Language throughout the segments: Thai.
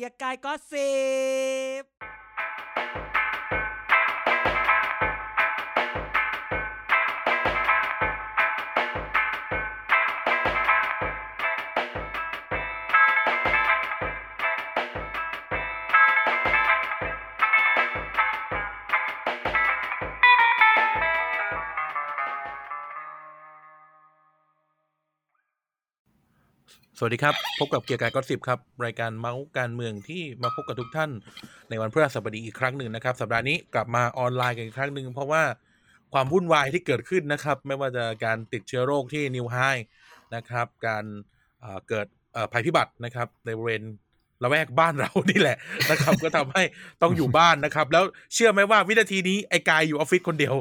เกียร์กายก็สิบสวัสดีครับพบกับเกียร์กายก็สิบครับรายการเมาส์การเมืองที่มาพบกับทุกท่านในวันพฤหัสบดีอีกครั้งหนึ่งนะครับสัปดาห์นี้กลับมาออนไลน์กันอีกครั้งหนึ่งเพราะว่าความวุ่นวายที่เกิดขึ้นนะครับไม่ว่าจะการติดเชื้อโรคที่นิวไฮนะครับการเกิดภัยพิบัตินะครับในบริเวณละแวกบ้านเรานี่แหละนะครับ ก็ทำให้ต้องอยู่บ้านนะครับแล้วเชื่อไหมว่าวินาทีนี้ไอ้กายอยู่ออฟฟิศคนเดียว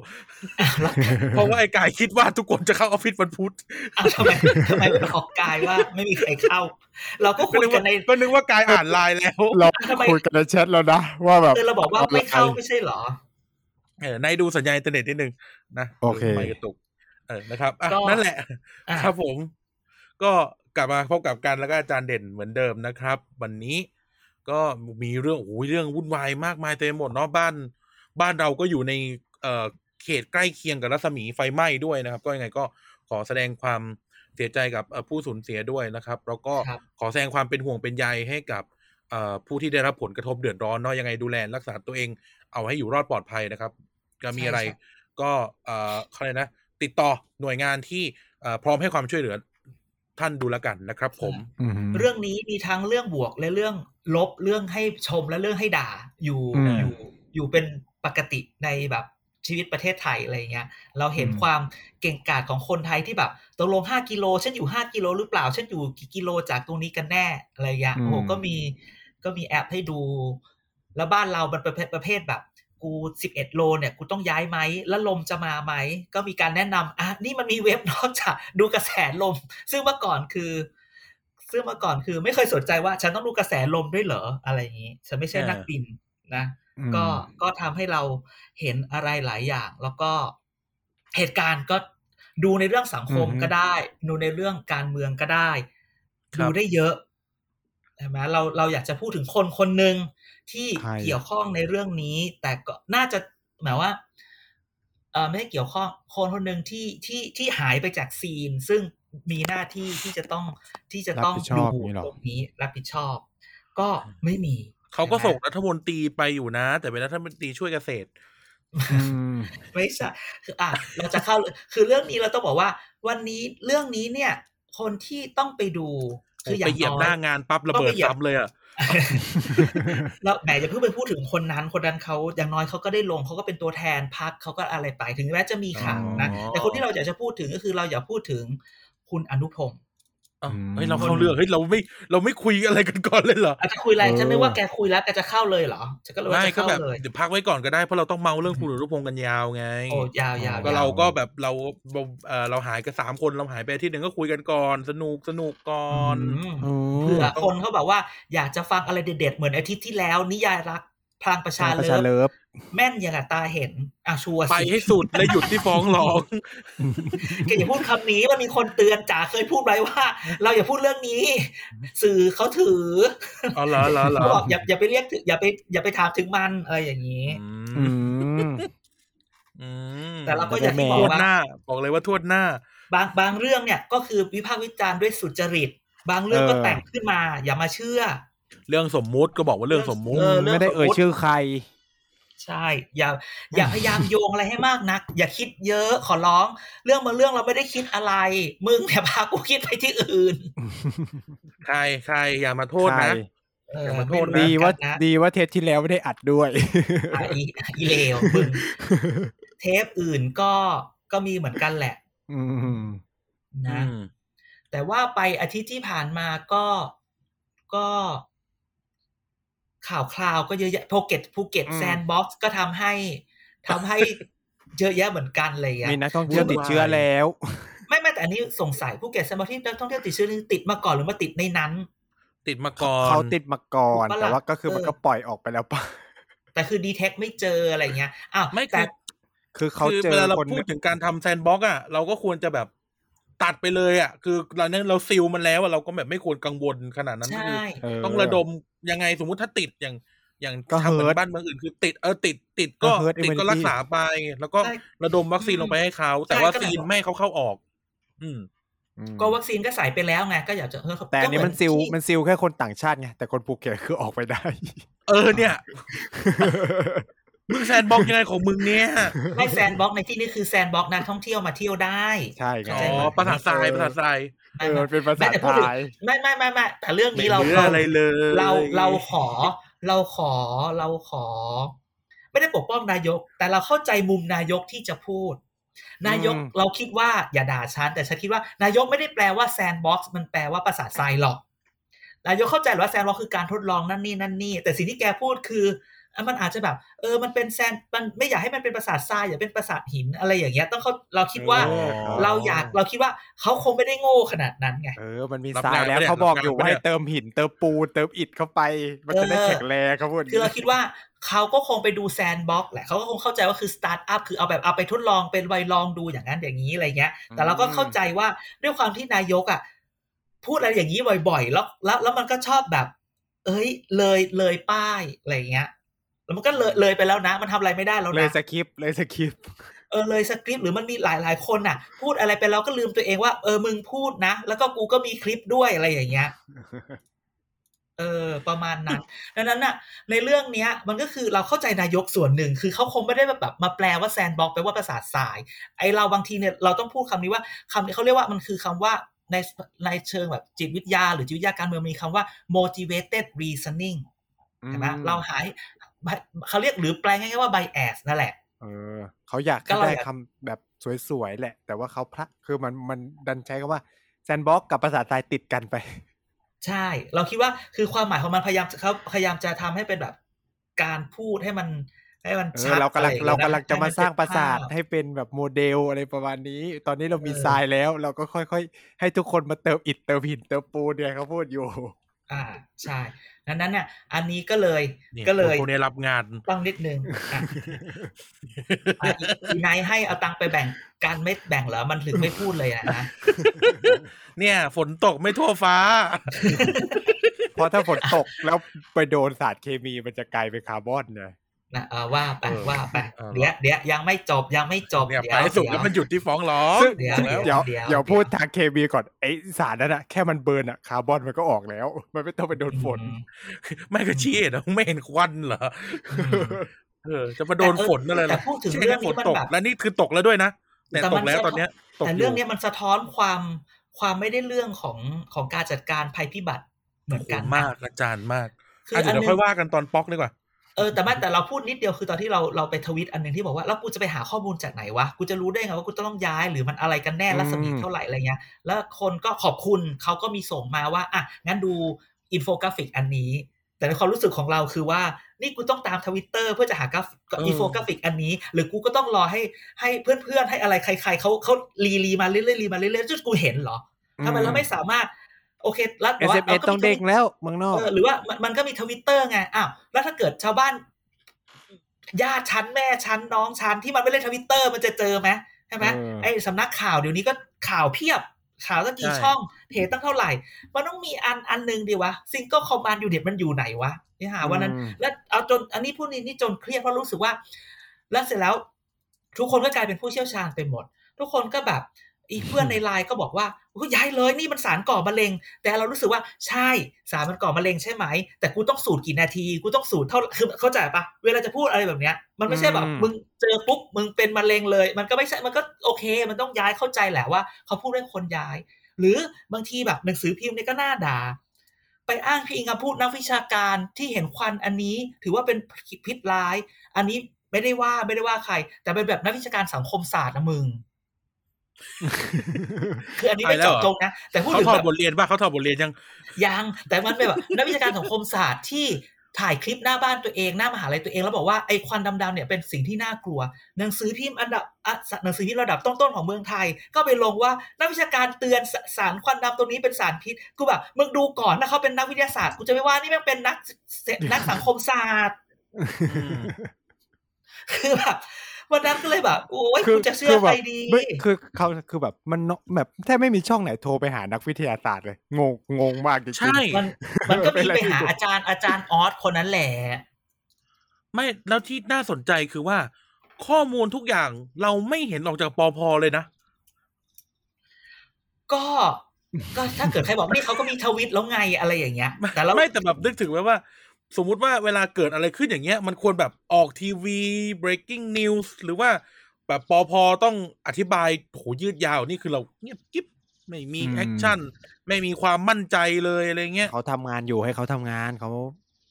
เพราะว่าไอ้กายคิดว่าทุกคนจะเข้าออฟฟิศวันพุธทำไมเป็นของกายว่าไม่มีใครเข้าเราก็คุยกันในก็นึกว่ากายอ่านไลน์แล้วเราคุยกันในแชทแล้วนะว่าแบบเราบอกว่าไม่เข้าไม่ใช่หรอในดูสัญญาณอินเทอร์เน็ตนิดนึงนะโอเคไม่กระตุกนะครับนั่นแหละครับผมก็กลับมาพบกับกันแล้วก็อาจารย์เด่นเหมือนเดิมนะครับวันนี้ก็มีเรื่องวุ่นวายมากมายเต็มหมดเนาะบ้านเราก็อยู่ในเขตใกล้เคียงกับรัศมีไฟไหม้ด้วยนะครับก็ยังไงก็ขอแสดงความเสียใจกับผู้สูญเสียด้วยนะครับแล้วก็ขอแสดงความเป็นห่วงเป็นใยให้กับผู้ที่ได้รับผลกระทบเดือดร้อนเนาะยังไงดูแลรักษาตัวเองเอาให้อยู่รอดปลอดภัยนะครับจะมีอะไรก็อะไรนะติดต่อหน่วยงานที่พร้อมให้ความช่วยเหลือท่านดูแล้วกันนะครับผมเรื่องนี้มีทั้งเรื่องบวกและเรื่องลบเรื่องให้ชมและเรื่องให้ด่าอยู่เป็นปกติในแบบชีวิตประเทศไทยอะไรเงี้ยเราเห็นความเก่งกาจของคนไทยที่แบบตกลง5กิโลฉันอยู่5กิโลหรือเปล่าฉันอยู่กี่กิโลจากตรงนี้กันแน่อะไรเงี้ยโอ้โหก็มีแอปให้ดูแล้วบ้านเรามันประเภทแบบกู11โลเนี่ยกูต้องย้ายไหมแล้วลมจะมาไหมก็มีการแนะนำนี่มันมีเว็บนอกจากดูกระแสลมซึ่งเมื่อก่อนคือไม่เคยสนใจว่าฉันต้องดูกระแสลมด้วยเหรออะไรอย่างนี้ฉันไม่ใช่นักบินนะก็ทำให้เราเห็นอะไรหลายอย่างแล้วก็เหตุการณ์ก็ดูในเรื่องสังคมก็ได้ดูในเรื่องการเมืองก็ได้ดูได้เยอะใช่ไหมเราอยากจะพูดถึงคนหนึ่งที่เกี่ยวข้องในเรื่องนี้แต่ก็น่าจะหมายว่าไม่เกี่ยวข้องคนหนึ่งที่หายไปจากซีนซึ่งมีหน้าที่ที่จะต้องดูตรงนี้รับผิดชอบก็ไม่มีเขาก็ส่งรัฐมนตรีไปอยู่นะแต่เป็นรัฐมนตรีช่วยเกษตรไม่ใช่คือเราจะเข้าคือเรื่องนี้เราต้องบอกว่าวันนี้เรื่องนี้เนี่ยคนที่ต้องไปดูคือไปเหยียบหน้างานปั๊บระเบิดปั๊บเลยอ่ะแล้วแหมจะเพิ่งไปพูดถึงคนนั้นเขาอย่างน้อยเขาก็ได้ลงเขาก็เป็นตัวแทนพรรคเขาก็อะไรไปถึงแม้จะมีข่าวนะแต่คนที่เราอยากจะพูดถึงก็คือเราอยากพูดถึงคุณอนุพงศ์เฮ้ยเราเข้าเรื่องเฮ้ยเราไม่คุยอะไรกันก่อนเลยเหรออาจจะคุยอะไรฉันนึกว่าแกคุยแล้วแกจะเข้าเลยเหรอฉันก็เลยว่าจะเข้าเลยเดี๋ยวพักไว้ก่อนก็ได้เพราะเราต้องเมาเรื่องคุณอนุพงศ์กันยาวไงโอ้ยาวๆก็เราก็แบบเราหายกัน3คนเราหายไปที่นึงก็คุยกันก่อนสนุกก่อนเผื่อคนเขาบอกว่าอยากจะฟังอะไรเด็ดๆเหมือนอาทิตย์ที่แล้วนิยายรักพลังประชาเลิฟแม่นอย่างตาเห็นชัวร์สิไปให้สุดและหยุดที่ฟ้องร้องแกอย่าพูดคำนี้มันมีคนเตือนจ๋าเคยพูดไว้ว่าเราอย่าพูดเรื่องนี้สื่อเขาถืออ๋อเหรอบอกอย่าไปเรียกอย่าไปถามถึงมันอะไรอย่างนี้แต่เราก็อยากที่บอกว่าบอกเลยว่าทวดหน้าบางเรื่องเนี่ยก็คือวิพากษ์วิจารณ์ด้วยสุจริตบางเรื่องก็แต่งขึ้นมาอย่ามาเชื่อเรื่องสมมุติก็บอกว่าเรื่องสมมุติไม่ได้เอ่ยชื่อใครใช่อย่าพยายามโยงอะไรให้มากนักอย่าคิดเยอะขอร้องเรื่องบางเรื่องเราไม่ได้คิดอะไรมึงอย่าพากูคิดไปที่อื่นใครอย่ามาโทษนะอย่ามาโทษนะดีว่าเทปที่แล้วไม่ได้อัดด้วยอีเลวมึงเทปอื่นก็มีเหมือนกันแหละนะแต่ว่าไปอาทิตย์ที่ผ่านมาก็ข่าวคราวก็เยอะแยะภูเก็ตแซนด์บ็อกซ์ก็ทำให้เยอะแยะเหมือนกันเลยอ่ะมีนักท่องเที่ยวติดเชื้อแล้วไม่แต่อันนี้สงสัยภูเก็ตแซนด์บ็อกซ์ที่นักท่องเที่ยวติดเชื้อนี่ติดมาก่อนหรือมาติดในนั้นติดมาก่อนเขาติดมาก่อนแต่ว่าก็คือมันก็ปล่อยออกไปแล้วป่ะแต่คือดีเทคไม่เจออะไรเงี้ยอ้าวไม่แต่คือเขาเจอคนเราพูดถึงการทำแซนด์บ็อกซ์อ่ะเราก็ควรจะแบบ ตัดไปเลยอ่ะคือเราเนี่ยเราซีลมันแล้วเราก็แบบไม่ควรกังวลขนาดนั้นคือต้องระดมยังไงสมมุติถ้าติดอย่างทำเหมือนบ้านเมืองอื่นคือติดติดก็ติดก็รักษาไปแล้วก็ระดมวัคซีนลงไปให้เขาแต่ว่าซีลไม่เขาเข้าออกก็วัคซีนก็ใส่ไปแล้วไงก็อยากจะแต่อันนี้มันซีลแค่คนต่างชาติไงแต่คนภูเก็ตคือออกไปได้เนี่ยมึงแซนบ็อกยังไงของมึงเนี่ยไม่แซนบ็อกในที่นี่คือแซนบ็อกนักท่องเที่ยวมาเที่ยวได้ใช่ครับอ๋อประสาททรายเป็นประสาททรายไม่แต่เรื่องนี้เราอะไรเลยเราขอไม่ได้ปกป้องนายกแต่เราเข้าใจมุมนายกที่จะพูดนายกเราคิดว่าอย่าด่าฉันแต่ฉันคิดว่านายกไม่ได้แปลว่าแซนบ็อกซ์มันแปลว่าประสาททรายหรอกนายกเข้าใจว่าแซนบ็อกซ์คือการทดลองนั่นนี่แต่สิ่งที่แกพูดคือมันอาจจะแบบมันเป็นแซนมันไม่อยากให้มันเป็นประสาททรายอย่าเป็นประสาทหินอะไรอย่างเงี้ยต้องเราคิดว่าเราคิดว่าเขาคงไม่ได้โง่ขนาดนั้นไงมันมีทรายแล้วเขาบอกอยู่ว่าให้เติมหินเติมปูนเติมอิฐเข้าไปมันจะได้แข็งแรงครับคุณคือเราคิดว่าเขาก็คงไปดูแซนบ็อกซ์แหละเขาก็คงเข้าใจว่าคือสตาร์ทอัพคือเอาแบบเอาไปทดลองเป็นไวลองดูอย่างนั้นอย่างนี้อะไรเงี้ยแต่เราก็เข้าใจว่าด้วยความที่นายกอ่ะพูดอะไรอย่างนี้บ่อยๆแล้วมันก็ชอบแบบเลยป้ายอะไรเงี้ยแล้วมันก็เลยไปแล้วนะมันทำอะไรไม่ได้แล้วนะเลยสคริปต์เลยสคริปต์หรือมันมีหลายๆคนน่ะพูดอะไรไปแล้วก็ลืมตัวเองว่ามึงพูดนะแล้วก็กูก็มีคลิปด้วยอะไรอย่างเงี้ยประมาณนั้นดังนั้นน่ะในเรื่องเนี้ยมันก็คือเราเข้าใจนายกส่วนหนึ่งคือเขาคงไม่ได้แบบมาแปลว่าแซนบ็อกซ์ไปว่าประสาททรายไอเราบางทีเนี่ยเราต้องพูดคำนี้ว่าคำนี้เขาเรียกว่ามันคือคำว่าในเชิงแบบจิตวิทยาหรือจิตวิทยาการเมืองมีคำว่า motivated reasoning ใช่ไหมเราหายเขาเรียกหรือแปลง่ายๆว่า bias นั่นแหละเขาอยากได้คำแบบสวยๆแหละแต่ว่าเขาพระคือมันดันใช้คำว่าแซนบ็อกซ์กับประสาททรายติดกันไปใช่เราคิดว่าคือความหมายของมันพยายามจะทำให้เป็นแบบการพูดให้มันชัดเรากำลังจะมาสร้างประสาทให้เป็นแบบโมเดลอะไรประมาณนี้ตอนนี้เรามีทรายแล้วเราก็ค่อยๆให้ทุกคนมาเติมอิฐเติมหินเติมปูนเนี่ยเขาพูดอยู่ใช่นั้นเนี่ยอันนี้ก็เลยคนได้รับงานต้องนิดนึงอีนายให้เอาตังค์ไปแบ่งการไม่แบ่งเหรอมันถึงไม่พูดเลยนะเนี่ยฝนตกไม่ทั่วฟ้าเพราะถ้าฝนตกแล้วไปโดนสารเคมีมันจะกลายเป็นคาร์บอนนะว่าไปเดี๋ยวยังไม่จบเดี๋ยวไปสุดแล้วมันหยุดที่ฟ้องร้องเดี๋ยวพูดทางเคมีก่อนไอ้สารนั้นน่ะแค่มันเบิร์นอ่ะคาร์บอนมันก็ออกแล้วมันไม่ต้องไปโดนฝนไม่ก็ชี้นะไม่เห็นควันเหรอจะมาโดนฝนอะไรล่ะพูดถึงเรื่องฝนตกแล้วนี่คือตกแล้วด้วยนะแต่ตกแล้วตอนเนี้ยแต่เรื่องเนี้ยมันสะท้อนความไม่ได้เรื่องของการจัดการภัยพิบัติเหมือนกันมากอาจารย์มากเดี๋ยวค่อยว่ากันตอนป๊อกดีกว่าแต่เราพูดนิดเดียวคือตอนที่เราไปทวิตอันนึงที่บอกว่าแล้วกูจะไปหาข้อมูลจากไหนวะกูจะรู้ได้ไงว่ากูต้องย้ายหรือมันอะไรกันแน่รัศมีเท่าไหร่อะไรเงี้ยแล้วคนก็ขอบคุณเขาก็มีส่งมาว่าอ่ะงั้นดูอินโฟกราฟิกอันนี้แต่ในความรู้สึกของเราคือว่านี่กูต้องตาม Twitter เพื่อจะหากราฟิกอินโฟกราฟิกอันนี้หรือกูก็ต้องรอให้เพื่อนๆให้อะไรใครๆเขารีมาเรื่อยๆจนกูเห็นเหรอทำไมเราไม่สามารถโอเคแล้วว่าSMS ต้องเด้งแล้วเมืองนอกหรือว่ามันก็มี Twitter ไงอ้าวแล้วถ้าเกิดชาวบ้านญาติชั้นแม่ชั้นน้องชั้นที่มันไม่เล่น Twitter มันจะเจอมั้ยใช่มั้ยไอ้สำนักข่าวเดี๋ยวนี้ก็ข่าวเพียบข่าวตั้งกี่ช่องเพจตั้งเท่าไหร่มันต้องมีอันนึงดิวะ Single Command Unit มันอยู่ไหนวะนี่หาวันนั้นแล้วเอาจนอันนี้พวกนี้นี่จนเครียดเพราะรู้สึกว่าแล้วเสร็จแล้วทุกคนก็กลายเป็นผู้เชี่ยวชาญไปหมดทุกคนก็แบบอีเพื่อนในไลน์ก็บอกว่ากูย้ายเลยนี่มันสารก่อมะเร็งแต่เรารู้สึกว่าใช่สารมันก่อมะเร็งใช่ไหมแต่กูต้องสูดกี่นาทีกูต้องสูดเท่าคือเข้าใจปะเวลาจะพูดอะไรแบบเนี้ยมันไม่ใช่แบบมึงเจอปุ๊บมึงเป็นมะเร็งเลยมันก็ไม่ใช่มันก็โอเคมันต้องย้ายเข้าใจแหละว่าเขาพูดเรื่องคนย้ายหรือบางทีแบบหนังสือพิมพ์เนี่ยก็น่าด่าไปอ้างพี่อิงพูดนักวิชาการที่เห็นควันอันนี้ถือว่าเป็นพิษร้ายอันนี้ไม่ได้ว่าใครแต่เป็นแบบนักวิชาการสังคมศาสตร์นะมึงคืออันนี้ไม่จบตรงนะแต่พูดถึงบทเรียนว่าเขาถอดบทเรียนยังแต่มันแบบนักวิชาการสังคมศาสตร์ที่ถ่ายคลิปหน้าบ้านตัวเองหน้ามหาวิทยาลัยตัวเองแล้วบอกว่าไอ้ควันดำๆเนี่ยเป็นสิ่งที่น่ากลัวหนังสือพิมพ์หนังสือพิมพ์ระดับต้นๆของเมืองไทยก็ไปลงว่านักวิชาการเตือนสารควันดำตัวนี้เป็นสารพิษกูแบบมึงดูก่อนนะเขาเป็นนักวิทยาศาสตร์กูจะไม่ว่านี่แม่งเป็นนักสังคมศาสตร์คือแบบ วันนั้นก็เลยแบบโอ้ยกูจะเชื่อใครดีคือเขาคือแบบมันแบบแทบไม่มีช่องไหนโทรไปหานักวิทยาศาสตร์เลยงงมากจริงๆใช่มันก็มีไปหาอาจารย์ออสคนนั้นแหละไม่แล้วที่น่าสนใจคือว่าข้อมูลทุกอย่างเราไม่เห็นออกจากปพเลยนะก็ถ้าเกิดใครบอกนี่เขาก็มีทวิตแล้วไงอะไรอย่างเงี้ยแต่เราไม่แต่แบบนึกถึงไว้ว่าสมมุติว่าเวลาเกิดอะไรขึ้นอย่างเงี้ยมันควรแบบออกทีวี breaking news หรือว่าแบบปพ.ต้องอธิบายโหยืดยาวนี่คือเราเงียบกิ๊บไม่มีแอคชั่นไม่มีความมั่นใจเลยอะไรเงี้ยเขาทำงานอยู่ให้เขาทำงานเขา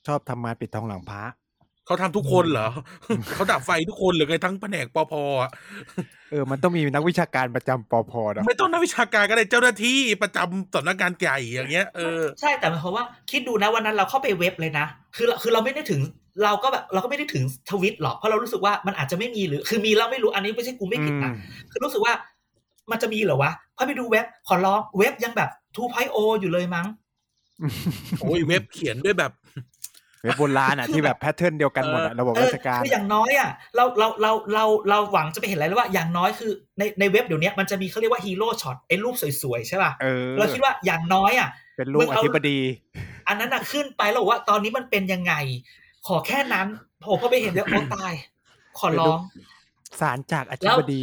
ชอบทำงานปิดทองหลังพระเขาทำทุกคนเหรอ เขาดับไฟทุกคนหรือไงทั้งแผนกปพ.อ่ะมันต้องมีนักวิชาการประจำปพ.นะไม่ต้องนักวิชาการก็ได้เจ้าหน้าที่ประจำสำนักงานใหญ่อย่างเงี้ยใช่แต่หมายความว่าคิดดูนะวันนั้นเราเข้าไปเว็บเลยนะคือเราไม่ได้ถึงเราก็แบบเราก็ไม่ได้ถึงทวิตหรอกเพราะเรารู้สึกว่ามันอาจจะไม่มีหรือคือมีเราไม่รู้อันนี้ไม่ใช่กูไม่ผิดนะคือรู้สึกว่ามันจะมีเหรอวะพอไปดูเว็บขอร้องเว็บยังแบบ 2.0 อยู่เลยมั้ง โอ้ยเว็บเขียนด้วยแบบโบราณอ่ะที่แบบแพทเทิร์นเดียวกันหมดระบบราชการคืออย่างน้อยอ่ะเราหวังจะไปเห็นอะไรแล้วว่าอย่างน้อยคือในเว็บเดี๋ยวนี้มันจะมีเขาเรียกว่าฮีโร่ช็อตไอ้รูปสวยๆใช่ป่ะเราคิดว่าอย่างน้อยอ่ะเป็นรูปอธิบดีอันนั้นอ่ะขึ้นไปแล้วว่าตอนนี้มันเป็นยังไงขอแค่นั้นผมก็ไปเห็นแล้วโอ้ตายขอร้องศาลจากอธิบดี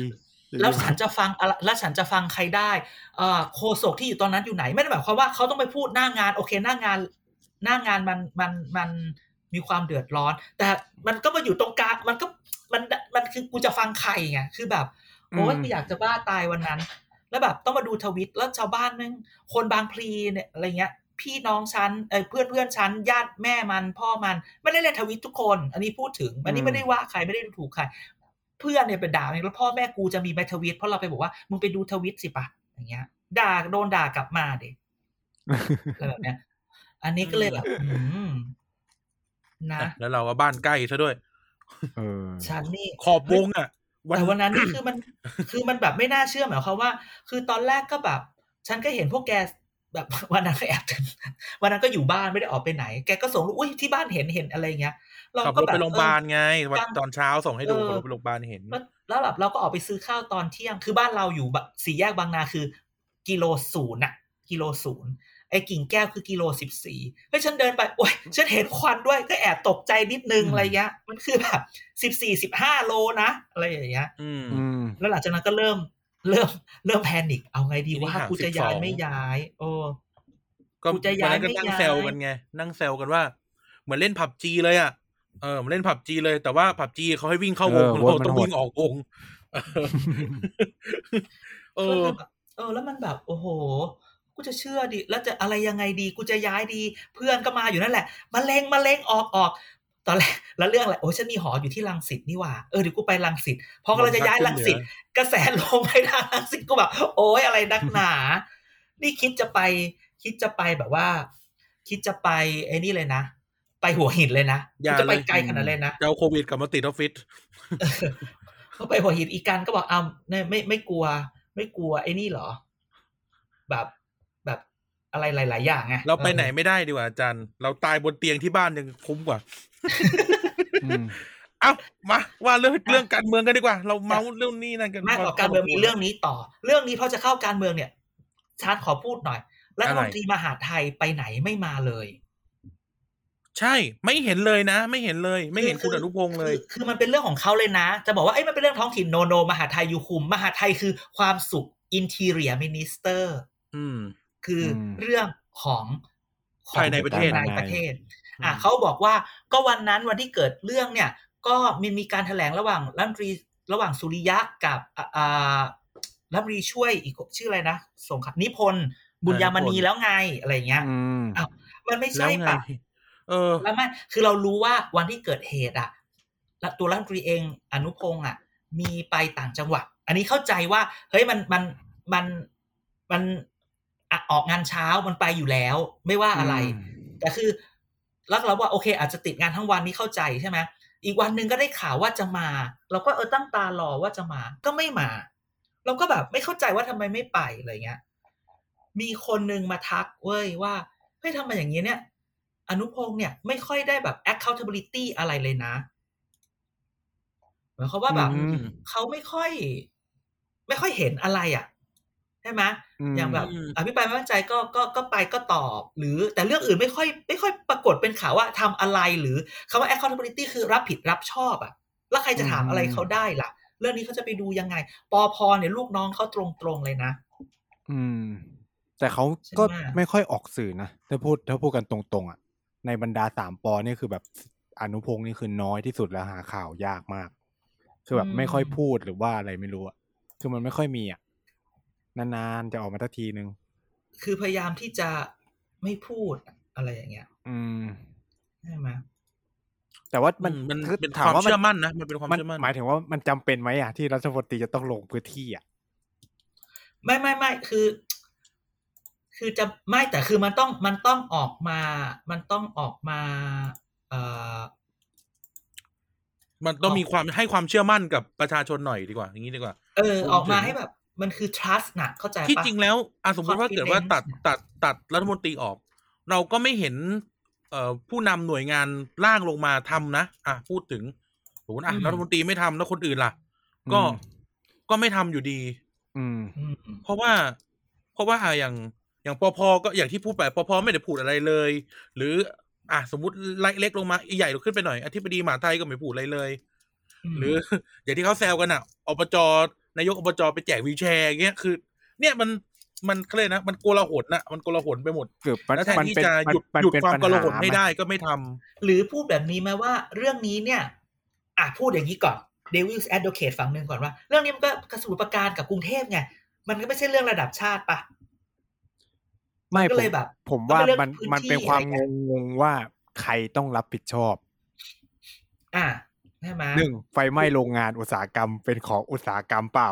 แล้วฉันจะฟังอะไรแล้วฉันจะฟังใครได้โฆษกที่อยู่ตอนนั้นอยู่ไหนไม่ได้หมายความว่าเขาต้องไปพูดหน้างานโอเคหน้างานมันมีความเดือดร้อนแต่มันก็มาอยู่ตรงกลางมันก็มันคือกูจะฟังใครไงคือแบบโอ้ยไม่อยากจะบ้าตายวันนั้นแล้วแบบต้องมาดูทวิตแล้วชาวบ้านนึงคนบางพลีเนี่ยอะไรเงี้ยพี่น้องฉันเพื่อนฉันญาติแม่มันพ่อมันไม่ได้เล่นทวิตทุกคนอันนี้พูดถึงอันนี้ไม่ได้ว่าใครไม่ได้ดูถูกใครเพื่อนเนี่ยไปด่าเนี่ยแล้วพ่อแม่กูจะมีใบทวิตเพราะเราไปบอกว่ามึงไปดูทวิตสิปะอย่างเงี้ยด่าโดนด่ากลับมาเด็กอะไรแบบเนี้ยอันนี้ก็เลยแบบนะแล้วเราก็บ้านใกล้ซะด้วยฉันนี่ขอบวงอ่ะแต่วันนั้นนี่คือมันคือมันแบบไม่น่าเชื่อหมายความว่าคือตอนแรกก็แบบฉันก็เห็นพวกแกแบบวันนั้นก็แอบวันนั้นก็อยู่บ้านไม่ได้ออกไปไหนแกก็ส่งอุ้ยที่บ้านเห็นอะไรเงี้ยเราก็ไปโรงพยาบาลไงตอนเช้าส่งให้ดูไปโรงพยาบาลเห็นแล้วแบบเราก็ออกไปซื้อข้าวตอนเที่ยงคือบ้านเราอยู่สี่แยกบางนาคือกิโล 0น่ะกิโล 0ไอ้กิ่งแก้วคือกิโล14แล้วฉันเดินไปโอ๊ยฉันเห็นควันด้วยก็แอบตกใจนิดนึงอะไรเงี้ยมันคือแบบ14 15โลนะอะไรอย่างเงี้ยแล้วหลังจากนั้นก็เริ่มแพนิคเอาไงดีว่ากูจะย้ายไม่ย้ายโอ้กูจะย้ายไม่ย้ายก็นั่งแซวกันไงนั่งแซวกันว่าเหมือนเล่น PUBG เลยอ่ะเหมือนเล่น PUBG เลยแต่ว่า PUBG เค้าให้วิ่งเข้าวงเราต้องวิ่งออกวงแล้วมันแบบโอ้โหกูจะเชื่อดิแล้วจะอะไรยังไงดีกูจะย้ายดีเพื่อนก็มาอยู่นั่นแหละมะเร็งออกตอนแรกแล้วเรื่องอะไรโอ้ฉันมีหออยู่ที่รังสิตนี่หว่าเดี๋ยวกูไปรังสิตพอเราจะย้ายรังสิตกระแสลงไปทางรังสิตกูแบบโอ้ยอะไรนักหนานี่คิดจะไปแบบว่าคิดจะไปไอ้นี่เลยนะไปหัวหินเลยนะจะไปไกลขนาดเลยนะเจ้าโควิดกลับมาติดออฟฟิศเขาไปหัวหินอีกันก็บอกอ้าวไม่กลัวไอ้นี่เหรอแบบอะไรหลายๆอย่างไงเราไปไหนไม่ได้ดีกว่าอาจารย์เราตายบนเตียงที่บ้านยังคุ้มกว่าเอ้ามาว่าเรื่องการเมืองกันดีกว่าเราเมาเรื่องนี้นั่นกันมากกว่าการเมืองมีเรื่องนี้ต่อเรื่องนี้พอจะเข้าการเมืองเนี่ยชาร์ตขอพูดหน่อยรัฐมนตรีมหาดไทยไปไหนไม่มาเลยใช่ไม่เห็นเลยนะไม่เห็นคุณอนุพงษ์เลยคือมันเป็นเรื่องของเขาเลยนะจะบอกว่ามันเป็นเรื่องท้องถิ่นโนมหาดไทยอยู่คุมมหาดไทยคือความสุข Interior Ministerคือเรื่องของภายในประเทศเขาบอกว่าก็วันนั้นวันที่เกิดเรื่องเนี่ยก็มีการแถลงระหว่างรัฐมนตรีระหว่างสุริยะกับรัฐมนตรีช่วยอีกชื่ออะไรนะส่งขับนิพนธ์บุญยามณีแล้วไงอะไรเงี้ยมันไม่ใช่ปะแล้วไม่คือเรารู้ว่าวันที่เกิดเหตุอ่ะตัวรัฐมนตรีเองอนุพงษ์อ่ะมีไปต่างจังหวัดอันนี้เข้าใจว่าเฮ้ยมันออกงานเช้ามันไปอยู่แล้วไม่ว่าอะไรแต่คือเราว่าโอเคอาจจะติดงานทั้งวันนี้เข้าใจใช่ไหมอีกวันนึงก็ได้ข่าวว่าจะมาเราก็ตั้งตารอว่าจะมาก็ไม่มาเราก็แบบไม่เข้าใจว่าทำไมไม่ไปอะไรเงี้ยมีคนนึงมาทักเว้ยว่าเฮ้ยทำไมอย่างนี้เนี่ยอนุพงษ์เนี่ยไม่ค่อยได้แบบ accountability อะไรเลยนะ หมายความว่าแบบเขาไม่ค่อยเห็นอะไรอ่ะใช่ไหมอย่างแบบอภิปรายไม่ไว้วางใจก็ไปก็ตอบหรือแต่เรื่องอื่นไม่ค่อยปรากฏเป็นข่าวว่าทำอะไรหรือคำว่า accountability คือรับผิดรับชอบอ่ะแล้วใครจะถามอะไรเขาได้ล่ะเรื่องนี้เขาจะไปดูยังไงปภ.เนี่ยลูกน้องเขาตรงเลยนะแต่เขาก็ไม่ค่อยออกสื่อนะถ้าพูดกันตรงๆอ่ะในบรรดา3ป.นี่คือแบบอนุพงศ์นี่คือน้อยที่สุดแล้วหาข่าวยากมากคือแบบไม่ค่อยพูดหรือว่าอะไรไม่รู้อ่ะคือมันไม่ค่อยมีอ่ะนานๆจะออกมาสักทีนึงคือพยายามที่จะไม่พูดอะไรอย่างเงี้ยใช่ไหมแต่ว่ามันเป็นความเชื่อมั่นนะมันเป็นความเชื่อมั่นหมายถึงว่ามันจำเป็นไหมอ่ะที่รัฐมนตรีจะต้องลงพื้นที่อ่ะไม่คือจะไม่แต่คือมันต้องออกมามันต้องมีความให้ความเชื่อมั่นกับประชาชนหน่อยดีกว่าอย่างนี้ดีกว่าออกมาให้แบบมันคือ trust นะเข้าใจปะที่จริงแล้วสมมติว่าเกิดว่าตัดรัฐมนตรีออกเราก็ไม่เห็นผู้นำหน่วยงานล่างลงมาทำนะพูดถึงสมมติรัฐมนตรีไม่ทำแล้วคนอื่นล่ะก็ไม่ทำอยู่ดีเพราะว่าอย่างปภ.ก็อย่างที่พูดไปปภ.ไม่ได้พูดอะไรเลยหรือสมมติไล่เล็กลงมาใหญ่ขึ้นไปหน่อยอธิบดีมหาดไทยก็ไม่พูดอะไรเลยหรืออย่างที่เขาแซวกันอบจ.นายกอบจ.ไปแจกวีลแชร์เงี้ยคือเนี่ยมันเครียดนะมันโกลาหลนะมันโกลาหลไปหมดแล้วแทนที่จะหยุดความโกลาหลไม่ได้ก็ไม่ทำหรือพูดแบบนี้มาว่าเรื่องนี้เนี่ยพูดอย่างนี้ก่อน Devil's Advocate ฝั่งนึงก่อนว่าเรื่องนี้มันก็กระสุนประการกับกรุงเทพไงมันก็ไม่ใช่เรื่องระดับชาติปะไม่ก็เลยแบบผมว่ามันเป็นความงงว่าใครต้องรับผิดชอบ1ไฟไหม้โรงงานอุตสาหกรรมเป็นของอุตสาหกรรมเปล่า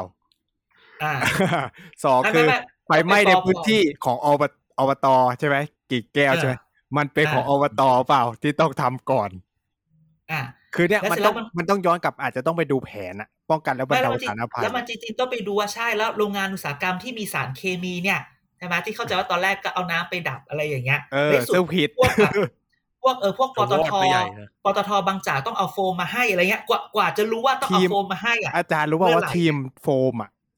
2คือไฟไหม้ในพื้นที่ของอบตใช่มั้ยกี่แก้วใช่มั้ยมันเป็นของอบตเปล่าที่ต้องทำก่อนคือเนี่ยมันต้องย้อนกลับอาจจะต้องไปดูแผนอะป้องกันและบรรเทาสาธารณภัยแล้วมันจริงๆต้องไปดูว่าใช่แล้วโรงงานอุตสาหกรรมที่มีสารเคมีเนี่ยใช่มั้ยที่เข้าใจว่าตอนแรกก็เอาน้ำไปดับอะไรอย่างเงี้ยไม่สุดผิดพวกปตทบางจากต้องเอาโฟมมาให้อะไรเงี้ยกว่าจะรู้ว่าต้องเอาโฟมมาให้อาจารย์รู้ว่าทีมโฟม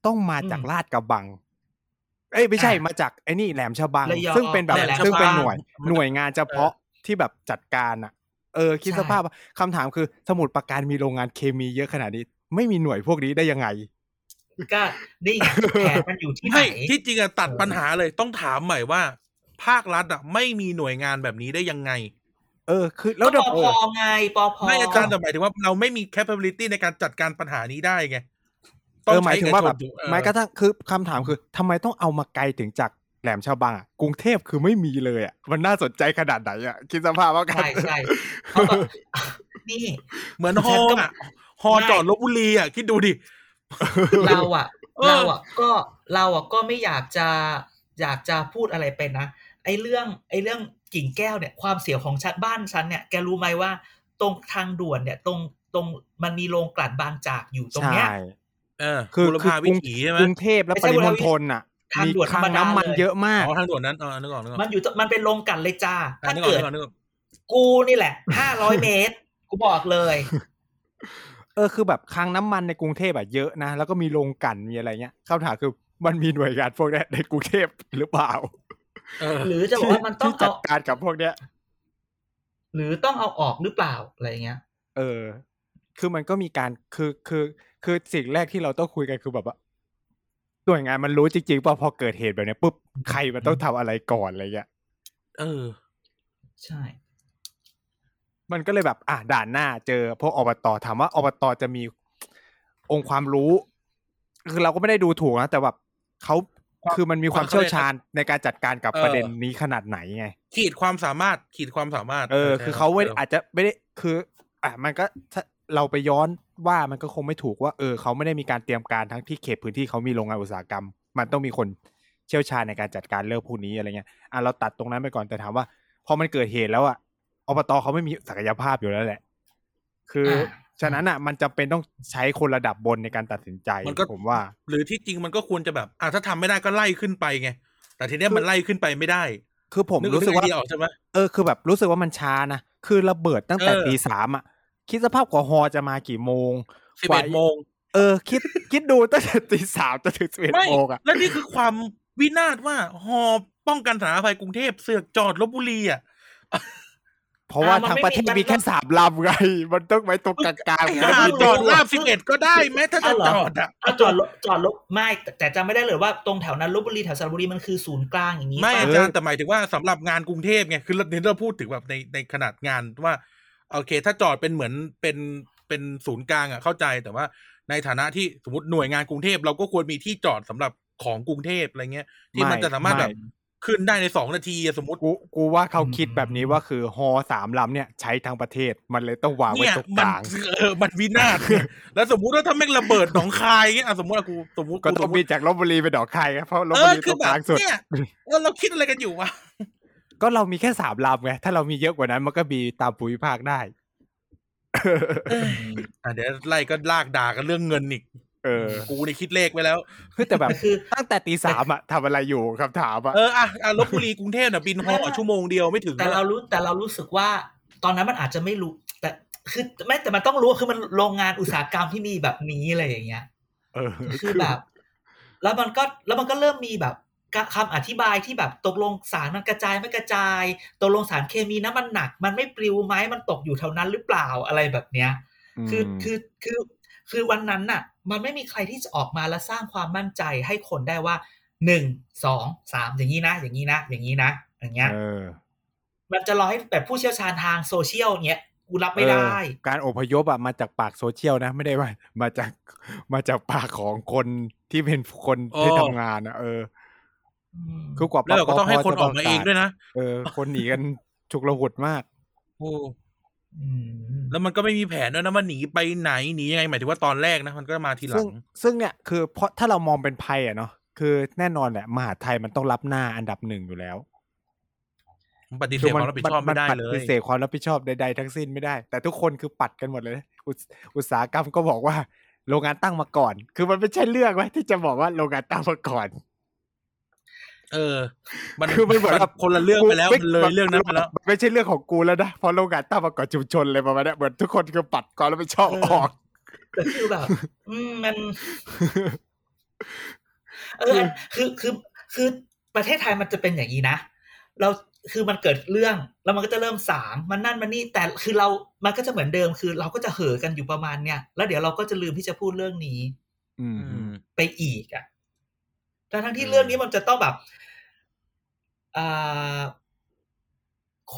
ต้องมาจากลาดกระบังไม่ใช่มาจากไอ้นี่แหลมฉบังซึ่งเป็นแบบซึ่งเป็นหน่วยงานเฉพาะที่แบบจัดการคิดสภาพคำถามคือสมุทรปราการมีโรงงานเคมีเยอะขนาดนี้ไม่มีหน่วยพวกนี้ได้ยังไงก็นี่แผนมันอยู่ที่ไหนที่จริงอะตัดปัญหาเลยต้องถามใหม่ว่าภาครัฐอะไม่มีหน่วยงานแบบนี้ได้ยังไงคือแล้วปภ.ไงปภ.ไม่อาจารย์แต่หมายถึงว่าเราไม่มี capability ในการจัดการปัญหานี้ได้ไงหมายถึงว่าแบบหมายกระทั่งคือคำถามคือทำไมต้องเอามาไกลถึงจากแหลมฉบังกรุงเทพคือไม่มีเลยมันน่าสนใจขนาดไหนคิดสภาพว่ากันใช่ๆนี่เหมือนฮอจอดลพบุรีคิดดูดิเราก็ไม่อยากจะพูดอะไรไปนะไอ้เรื่องกิ่งแก้วเนี่ยความเสียของชัดบ้านฉันเนี่ยแกรู้ไหมว่าตรงทางด่วนเนี่ยตรงมันมีโรงกลั่นบางจากอยู่ตรงเนี้ยคือบุรพาวิถีใช่มั้ยกรุงเทพและปริมณฑลน่ะมีทางน้ำมันเยอะมากทางด่วนนั้นนึกออกมันอยู่มันเป็นโรงกลั่นเลยจ้าถ้าเกิดกูนี่แหละ500เมตรกูบอกเลยคือแบบคลังน้ำมันในกรุงเทพเยอะนะแล้วก็มีโรงกลั่นมีอะไรเงี้ยคำถามคือมันมีหน่วยงานพวกนี้ในกรุงเทพหรือเปล่าหรือจะบอกว่ามันต้องจัดการกับพวกเนี้ยหรือต้องเอาออกหรือเปล่าอะไรเงี้ยคือมันก็มีการคือสิ่งแรกที่เราต้องคุยกันคือแบบว่าหน่วยงานมันรู้จริงๆป่ะพอเกิดเหตุแบบเนี้ยปุ๊บใครมันต้องทำอะไรก่อนอะไรเงี้ยใช่มันก็เลยแบบด่านหน้าเจอพวกอบต.ถามว่าอบต.จะมีองค์ความรู้คือเราก็ไม่ได้ดูถูกนะแต่แบบเขาคือมันมีความเชี่ยวชาญในการจัดการกับประเด็นนี้ขนาดไหนไงขีดความสามารถคือเขาอาจจะไม่ได้คือมันก็เราไปย้อนว่ามันก็คงไม่ถูกว่าเขาไม่ได้มีการเตรียมการทั้งที่เขตพื้นที่เขามีโรงงานอุตสาหกรรมมันต้องมีคนเชี่ยวชาญในการจัดการเรื่องพวกนี้อะไรเงี้ยเราตัดตรงนั้นไปก่อนแต่ถามว่าพอมันเกิดเหตุแล้วอบต.เขาไม่มีศักยภาพอยู่แล้วแหละคือฉะนั้นมันจำเป็นต้องใช้คนระดับบนในการตัดสินใจผมว่าหรือที่จริงมันก็ควรจะแบบถ้าทำไม่ได้ก็ไล่ขึ้นไปไงแต่ทีเนี้ยมันไล่ขึ้นไปไม่ได้คือผมรู้สึกว่าคือแบบรู้สึกว่ามันช้านะคือระเบิดตั้งแต่ตี 3 คิดสภาพกว่าฮอจะมากี่โมง 11โมงคิดดูตั้งแต่ 3:00 จนถึง 11โมงอ่ะแล้วนี่คือความวินาศว่าหอป้องกันสาธารณภัยกรุงเทพเสือกจอดลพบุรีอ่ะเพราะว่าทางประเทศมีแค่3ลำไงมันต้องไว้ตรงกลางๆจอดลาบ11ก็ได้แม้ถ้าจะจอดอ่ะจอดลบไม่แต่จำไม่ได้เลยว่าตรงแถวนั้นลพบุรีแถวสระบุรีมันคือศูนย์กลางอย่างนี้ไม่อาจารย์แต่หมายถึงว่าสำหรับงานกรุงเทพไงคือเราพูดถึงแบบในขนาดงานว่าโอเคถ้าจอดเป็นเหมือนเป็นศูนย์กลางอ่ะเข้าใจแต่ว่าในฐานะที่สมมติหน่วยงานกรุงเทพเราก็ควรมีที่จอดสำหรับของกรุงเทพอะไรเงี้ยที่มันจะสามารถแบบขึ้นได้ใน2นาทีสมมติกูว่าเขาคิดแบบนี้ว่าคือฮอ3ลำเนี่ยใช้ทั้งประเทศมันเลยต้องวางไว้ตรงกลางมันวินาศ แล้วสมมุติว่าถ้าแม่งระเบิดหนองคายเงี้ยสมมติว่ากูก็ต้องบินจากลพบุรีไปหนองคายครับเพราะลพบุรีตรงกลางสุดเนี่ยเราคิดอะไรกันอยู่วะก็เรามีแค่3ลำไงถ้าเรามีเยอะกว่านั้นมันก็มีตามภูมิภาคได้เดี๋ยวไล่ก็ลากด่ากันเรื่องเงินอีกกูได้คิดเลขไว้แล้วแต่แบบตั้งแต่ 3:00 อ่ะทำอะไรอยู่ครับถามอ่ะลพบุรีกรุงเทพน่ะบินฮอชั่วโมงเดียวไม่ถึงแต่เรารู้สึกว่าตอนนั้นมันอาจจะไม่รู้แต่คือไม่แต่มันต้องรู้คือมันโรงงานอุตสาหกรรมที่มีแบบนี้อะไรอย่างเงี้ยคือแบบแล้วมันก็เริ่มมีแบบคำอธิบายที่แบบตกลงสารมันกระจายไม่กระจายตกลงสารเคมีนะมันหนักมันไม่ปลิวไหมมันตกอยู่แถวนั้นหรือเปล่าอะไรแบบเนี้ยคือวันนั้นน่ะมันไม่มีใครที่จะออกมาและสร้างความมั่นใจให้คนได้ว่า1 2 3อย่างนี้นะอย่างนี้นะอย่างนี้นะอย่างเงี้ยมันจะรอให้แบบผู้เชี่ยวชาญทางโซเชียลเงี้ยกูรับไม่ได้การอพยพอ่ะมาจากปากโซเชียลนะไม่ได้ว่ามาจากปากของคนที่เป็นคนที่ทำงานนะคือกว่าแล้วก็ต้องให้คนออกมาเองด้วยนะคนหนีกันฉุกละหุดมากโอ้แล้วมันก็ไม่มีแผนด้วยนะว่าหนีไปไหนหนียังไงหมายถึงว่าตอนแรกนะมันก็มาทีหลังซึ่งเนี่ยคือเพราะถ้าเรามองเป็นภัยอ่ะเนาะคือแน่นอนแหละมหาไทยมันต้องรับหน้าอันดับ1อยู่แล้วปฏิเสธความรับผิดชอบไม่ได้เลยปฏิเสธความรับผิดชอบใดๆทั้งสิ้นไม่ได้แต่ทุกคนคือปัดกันหมดเลยอุตสาหกรรมก็บอกว่าโรงงานตั้งมาก่อนคือมันไม่ใช่เรื่องไว้ที่จะบอกว่าโรงงานตั้งมาก่อนมันคือไม่เหมือนกับคนละเรื่องไปแล้วเลยเรื่องนั้นไปแล้วไม่ใช่เรื่องของกูแล้วนะพอโรงงานตั้งมาก่อนชุมชนเลยประมาณนี้เหมือนทุกคนก็ปัดก่อนแล้วไม่ชอบออกแต่คือแบบมันคือประเทศไทยมันจะเป็นอย่างนี้นะเราคือมันเกิดเรื่องแล้วมันก็จะเริ่มสางมันนั่นมันนี่แต่คือเรามันก็จะเหมือนเดิมคือเราก็จะเห่อกันอยู่ประมาณเนี้ยแล้วเดี๋ยวเราก็จะลืมที่จะพูดเรื่องนี้ไปอีกอ่ะทั้งที่เรื่องนี้มันจะต้องแบบ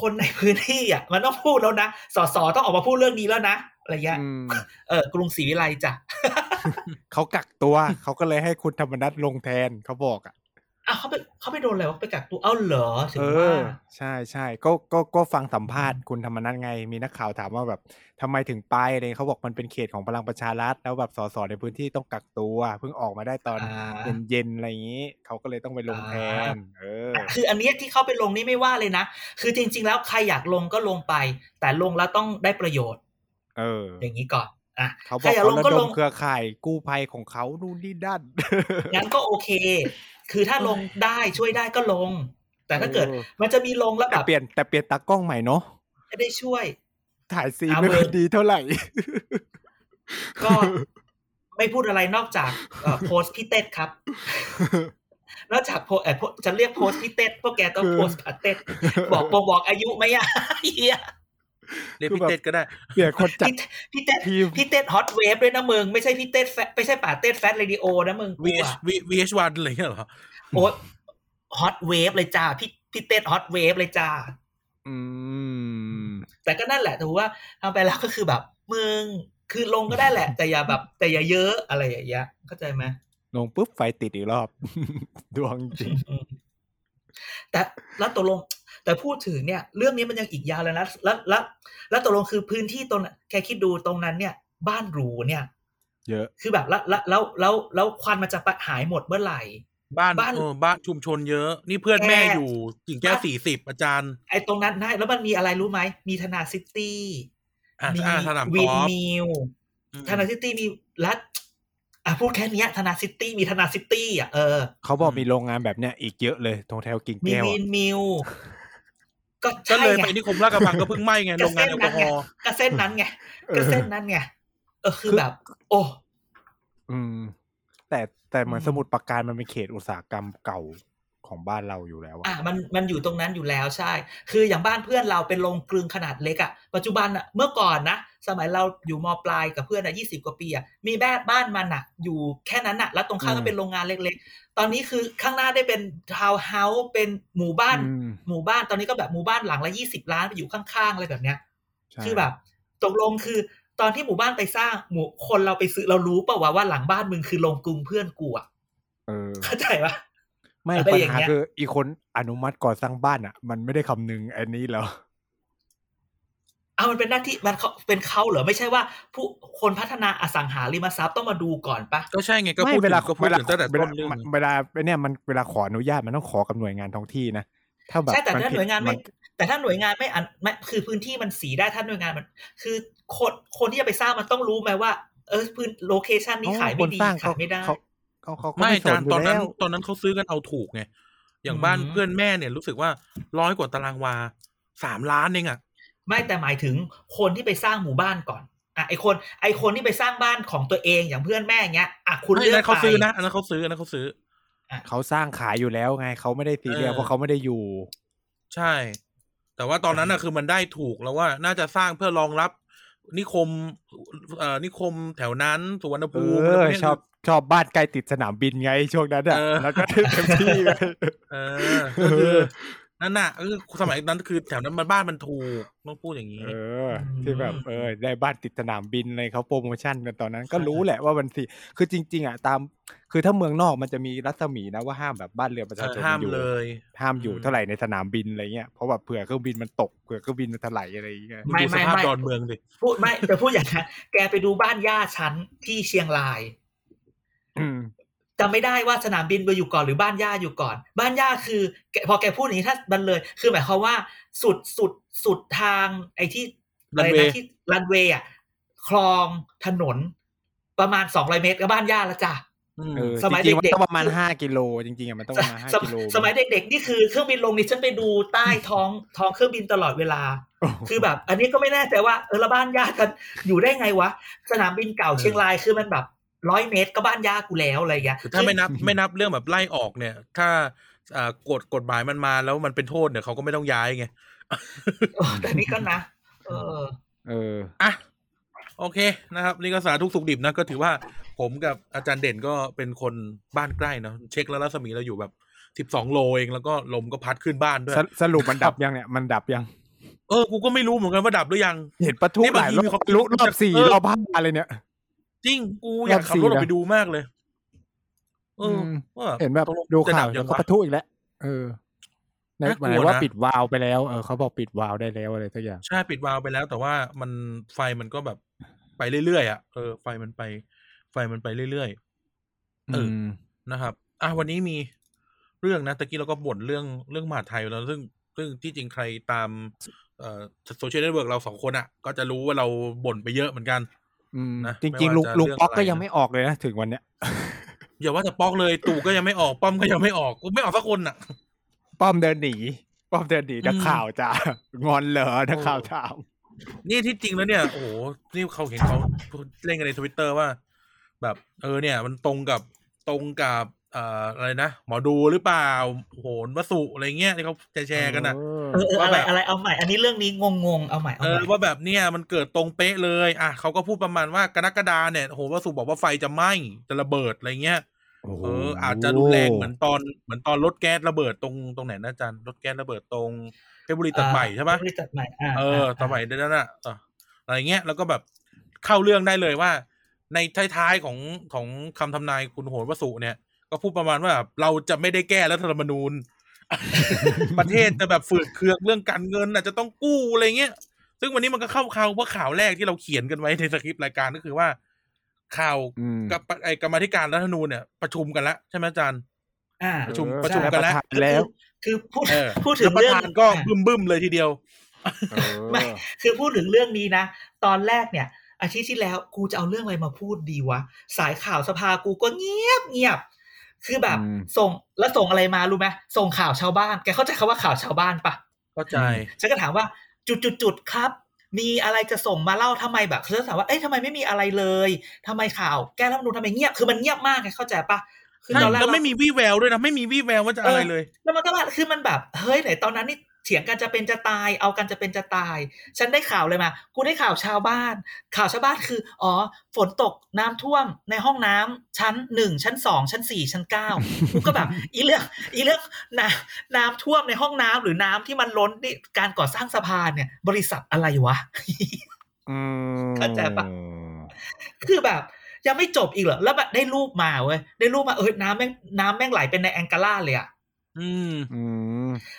คนในพื้นที่อ่ะมันต้องพูดแล้วนะสสต้องออกมาพูดเรื่องนี้แล้วนะอะไรเงี้ยกรุงศรีวิไลจ้ะ เขากักตัว เขาก็เลยให้คุณธรรมนัสลงแทนเขาบอกอ่ะเขาไปโดนอะไรวะไปกักตัวเอ้าเหรอถึงว่าใช่ใช่ก็ฟังสัมภาษณ์คุณธรรมนัสไงมีนักข่าวถามว่าแบบทำไมถึงไปอะไรเขาบอกมันเป็นเขตของพลังประชารัฐแล้วแบบสสในพื้นที่ต้องกักตัวเพิ่งออกมาได้ตอนเย็นๆอะไรอย่างนี้เขาก็เลยต้องไปลงแทนคืออันนี้ที่เขาไปลงนี่ไม่ว่าเลยนะคือจริงๆแล้วใครอยากลงก็ลงไปแต่ลงแล้วต้องได้ประโยชน์อย่างนี้ก่อนเขาบอกเขาระดมเครือข่ายกู้ภัยของเขานู่นนี่นั่นงั้นก็โอเคคือถ้าลงได้ช่วยได้ก็ลงแต่ถ้าเกิดมันจะมีลงแล้วแบบแต่เปลี่ยนตากล้องใหม่เนาะไม่ได้ช่วยถ่ายซีนไม่ดีเท่าไหร่ก็ไม่พูดอะไรนอกจากโพสต์พี่เต้ครับนอกจากโพสจะเรียกโพสต์พี่เต้พวกแกต้องโพสต์พี่เต้บอกอายุไหมอ่ะเรียกพี่เต้ก็ได้เปลี่ยนคนจัดพี่เต้ฮอตเวฟด้วยนะมึงไม่ใช่พี่เต้ไม่ใช่ป่าเต้แฟตเรดิโอนะมึง VH1 อะไรเงี้ยเหรอโอ๊ยฮอตเวฟเลยจ้าพี่เต้ฮอตเวฟเลยจ้าแต่ก็นั่นแหละถือว่าทำไปแล้วก็คือแบบมึงคือลงก็ได้แหละแต่อย่าแบบแต่อย่าเยอะอะไรอย่างเงี้ยเข้าใจไหมลงปุ๊บไฟติดอีกรอบดวงจริงแต่แล้วตกลงแต่พูดถึงเนี่ยเรื่องนี้มันยังอีกยาวเลยนะแล้วตกลงคือพื้นที่ตรงแค่คิดดูตรงนั้นเนี่ยบ้านหรูเนี่ยเยอะคือแบบแล้วควันมันจะหายหมดเมื่อไหร่บ้านชุมชนเยอะนี่เพื่อนแม่อยู่กิ่งแก้ว40อาจารย์ไอ้ตรงนั้นได้แล้วมันมีอะไรรู้ไหมมีธนาซิตี้มีวินมิลธนาซิตี้มีรัฐพูดแค่นี้ธนาซิตี้มีธนาซิตี้อ่ะเขาบอกมีโรงงานแบบเนี้ยอีกเยอะเลยตรงแถวกิ่งแก้วมีวินมิลก็เลยไปนิคมลาดกระบังก็เพิ่งไหม้ไงโรงงานแอลกอฮอล์ก็เส้นนั้นไง คือแบบโอ้แต่เหมือนสมุทรปราการมันเป็นเขตอุตสาหกรรมเก่าของบ้านเราอยู่แล้วอ่ะมันอยู่ตรงนั้นอยู่แล้วใช่คืออย่างบ้านเพื่อนเราเป็นโรงกลึงขนาดเล็กอ่ะปัจจุบันอ่ะเมื่อก่อนนะสมัยเราอยู่ม.ปลายกับเพื่อนอ่ะ20กว่าปีอ่ะมีแบบบ้านมันอ่ะอยู่แค่นั้นอ่ะแล้วตรงข้างก็เป็นโรงงานเล็กๆตอนนี้คือข้างหน้าได้เป็นทาวน์เฮาส์เป็นหมู่บ้านตอนนี้ก็แบบหมู่บ้านหลังละ20ล้านไปอยู่ข้างๆอะไรแบบเนี้ยคือแบบตกลงคือตอนที่หมู่บ้านไปสร้างหมู่คนเราไปซื้อเรารู้ป่าวว่าหลังบ้านมึงคือโรงกลึงเพื่อนกูอ่ะเข้าใจป่ะไม่ปัญหาคืออีคนอนุมัติก่อสร้างบ้านอ่ะมันไม่ได้คำนึงอันนี้แล้วมันเป็นหน้าที่มันเป็นเขาเหรอไม่ใช่ว่าผู้คนพัฒนาอสังหาริมทรัพย์ต้องมาดูก่อนปะก็ใช่ไงก็พูดเวลาตั้งแต่ต้นเรื่องเวลาขออนุญาตมันต้องขอกับหน่วยงานท้องที่นะถ้าแบบใช่แต่ถ้าหน่วยงานไม่แต่ถ้าหน่วยงานไม่คือพื้นที่มันสีได้ถ้าหน่วยงานมันคือคนที่จะไปสร้างมันต้องรู้ไหมว่าพื้นโลเคชันนี้ขายไม่ดีขายไม่ได้ไม่จานตอนนั้นเขาซื้อกันเอาถูกไงอย่างบ้านเพื่อนแม่เนี่ยรู้สึกว่า100กว่าตารางวา3 ล้านเองอ่ะไม่แต่หมายถึงคนที่ไปสร้างหมู่บ้านก่อนไอคนที่ไปสร้างบ้านของตัวเองอย่างเพื่อนแม่เงี้ยอ่ะคุณเลือกไปเขาซื้อนะอันนั้นเขาซื้ออันนั้นเขาซื้อเขาสร้างขายอยู่แล้วไงเขาไม่ได้ซีเรียสเพราะเขาไม่ได้อยู่ใช่แต่ว่าตอนนั้นน่ะคือมันได้ถูกแล้วว่าน่าจะสร้างเพื่อรองรับนิคมแถวนั้นสุวรรณภูมิชอบบ้านใกล้ติดสนามบินไงช่วงนั้นอ่ะแล้วก็เต็มที่เลยก็คือนั่นน่ะคือสมัยนั้นคือแถวนั้นมันบ้านมันถูกต้องพูดอย่างนี้ที่แบบได้บ้านติดสนามบินเลยเขาโปรโมชั่นกันตอนนั้นก็รู้แหละว่ามันสิคือจริงๆอ่ะตามคือถ้าเมืองนอกมันจะมีรัศมีนะว่าห้ามแบบบ้านเรือนประชาชนอยู่ห้ามอยู่เท่าไหร่ในสนามบินอะไรเงี้ยเพราะแบบเผื่อเครื่องบินมันตกเผื่อเครื่องบินมันถลายอะไรเงี้ยดูสภาพดอนเมืองดิพูดไม่แต่พูดอย่างนั้นแกไปดูบ้านย่าชั้นที่เชียงรายจำไม่ได้ว่าสนามบินไปอยู่ก่อนหรือบ้านย่าอยู่ก่อนบ้านย่าคือพอแกพูดอย่างนี้ถ้ามันเลยคือหมายความว่าสุดทางไอ้ที่อะไรนะที่รันเวย์อ่ะคลองถนนประมาณ200เมตรก็บ้านย่าแล้วจ้ะสมัยเด็กๆต้องประมาณ5กิโลจริงๆอ่ะมันต้องประมาณ5กิโลสมัยเด็กๆนี่คือเครื่องบินลงนี่ฉันไปดูใต้ท้องเครื่องบินตลอดเวลาคือแบบอันนี้ก็ไม่แน่ใจว่าแล้วบ้านย่ากันอยู่ได้ไงวะสนามบินเก่าเชียงรายคือมันแบบ100เมตรก็บ้านย่ากูแล้วอะไรอย่างเงี้ยถ้าไม่นับเรื่องแบบไล่ออกเนี่ยถ้ากฎหมายมันมาแล้วมันเป็นโทษเนี่ยเขาก็ไม่ต้องย้ายไงแต่นี่ก็นะอ่ะโอเคนะครับนี่ก็สาธุสุขดิบนะก็ถือว่าผมกับอาจารย์เด่นก็เป็นคนบ้านใกล้เนาะเช็คแล้วรัศมีเราอยู่แบบ12โลเองแล้วก็ลมก็พัดขึ้นบ้านด้วยสรุปมันดับยังเนี่ยมันดับยังกูก็ไม่รู้เหมือนกันว่าดับหรือยังเห็นปะทุหลายรอบ4รอบ5อะไรเนี่ยจริงกูอยากขับรถออกไปดูมากเลยเห็นแบบดูข่าวแล้วก็ปะทุอีกแล้วในหมายว่าปิดวาล์วไปแล้วเขาบอกปิดวาล์วได้แล้วอะไรสักอย่างใช่ปิดวาล์วไปแล้วแต่ว่ามันไฟมันก็แบบไปเรื่อยๆอ่ะไฟมันไปเรื่อยๆนะครับวันนี้มีเรื่องนะตะกี้เราก็บ่นเรื่องมหาดไทยแล้วซึ่งที่จริงใครตามโซเชียลเน็ตเวิร์กเรา2คนอ่ะก็จะรู้ว่าเราบ่นไปเยอะเหมือนกันจริงๆลุงป๊อกก็ยังไม่ออกเลยนะถึงวันเนี้ยอย่าว่าแต่ป๊อกเลยตู่ก็ยังไม่ออกป้อมก็ยังไม่ออกกูไม่ออกสักคนน่ะป้อมเดินหนีนักข่าวจ้างอนเหรอนักข่าวถามนี่ที่จริงแล้วเนี่ยโอ้โหนี่เขาเห็นเขาเล่นกันใน Twitter ว่าแบบเนี่ยมันตรงกับอะไรนะหมอดูหรือเปล่าโหนวสุอะไรเงี้ยที่เขาแชร์กันน่ะว่าแบบอะไรเอาใหม่อันนี้เรื่องนี้งงเอาใหม่ว่าแบบเนี่ยมันเกิดตรงเป๊ะเลยอ่ะเขาก็พูดประมาณว่ากรกฎาเนี่ยโหนวสุบอกว่าไฟจะไหม้จะระเบิดอะไรเงี้ยอาจจะรุนแรงเหมือนตอนรถแก๊สระเบิดตรงไหนนะอาจารย์รถแก๊สระเบิดตรงเพชรบุรีตัดใหม่ใช่ปะเพชรบุรีตัดใหม่ตัดใหม่นั่นน่ะอะไรเงี้ยแล้วก็แบบเข้าเรื่องได้เลยว่าในท้ายๆของคำทำนายคุณโหนวสุเนี่ยก็พูดประมาณว่าเราจะไม่ได้แก้รัฐธรรมนูญประเทศจะแบบฝืดเคืองเรื่องการเงินอาจจะต้องกู้อะไรเงี้ยซึ่งวันนี้มันก็เข้าข่าวว่าข่าวแรกที่เราเขียนกันไว้ในสคริปต์รายการก็คือว่าข่าวกับไอ้กรรมาธิการรัฐธรรมนูญเนี่ยประชุมกันแล้วใช่ไหมอาจารย์ประชุมกันแล้วคือพูดถึงเรื่องก็บึ้มๆเลยทีเดียวไม่คือพูดถึงเรื่องนี้นะตอนแรกเนี่ยอาทิตย์ที่แล้วกูจะเอาเรื่องอะไรมาพูดดีวะสายข่าวสภากูก็เงียบคือแบบส่งอะไรมารู้ไหมส่งข่าวชาวบ้านแกเข้าใจคำว่าข่าวชาวบ้านปะเข้าใจฉันก็ถามว่าจุดๆครับ มีอะไรจะส่งมาเล่าทำไมแบบเค้าถามว่าเอ๊ะทำไมไม่มีอะไรเลยทำไมข่าวแก้รัฐธรรมนูญทำไมเงียบคือมันเงียบมากไงเข้าใจปะคือตอนแรกก็ไม่มีวี่แววด้วยนะไม่มีวี่แววว่าจะอะไรเลยแล้วมันก็แบบคือมันแบบเฮ้ยไหนตอนนั้นนี่เถียงกันจะเป็นจะตายเอากันจะเป็นจะตายฉันได้ข่าวเลยมากูได้ข่าวชาวบ้านคืออ๋อฝนตกน้ำท่วมในห้องน้ำชั้น1ชั้น2ชั้น4ชั้น9กูก็แบบอีเรื่องน้ำท่วมในห้องน้ำหรือน้ำที่มันล้นนี่การก่อสร้างสะพานเนี่ยบริษัทอะไรวะเข้าใจปะคือแบบยังไม่จบอีกเหรอแล้วแบบได้รูปมาเว้ยได้รูปมาน้ำแม่งไหลเป็นในแองการ่าเลยอะ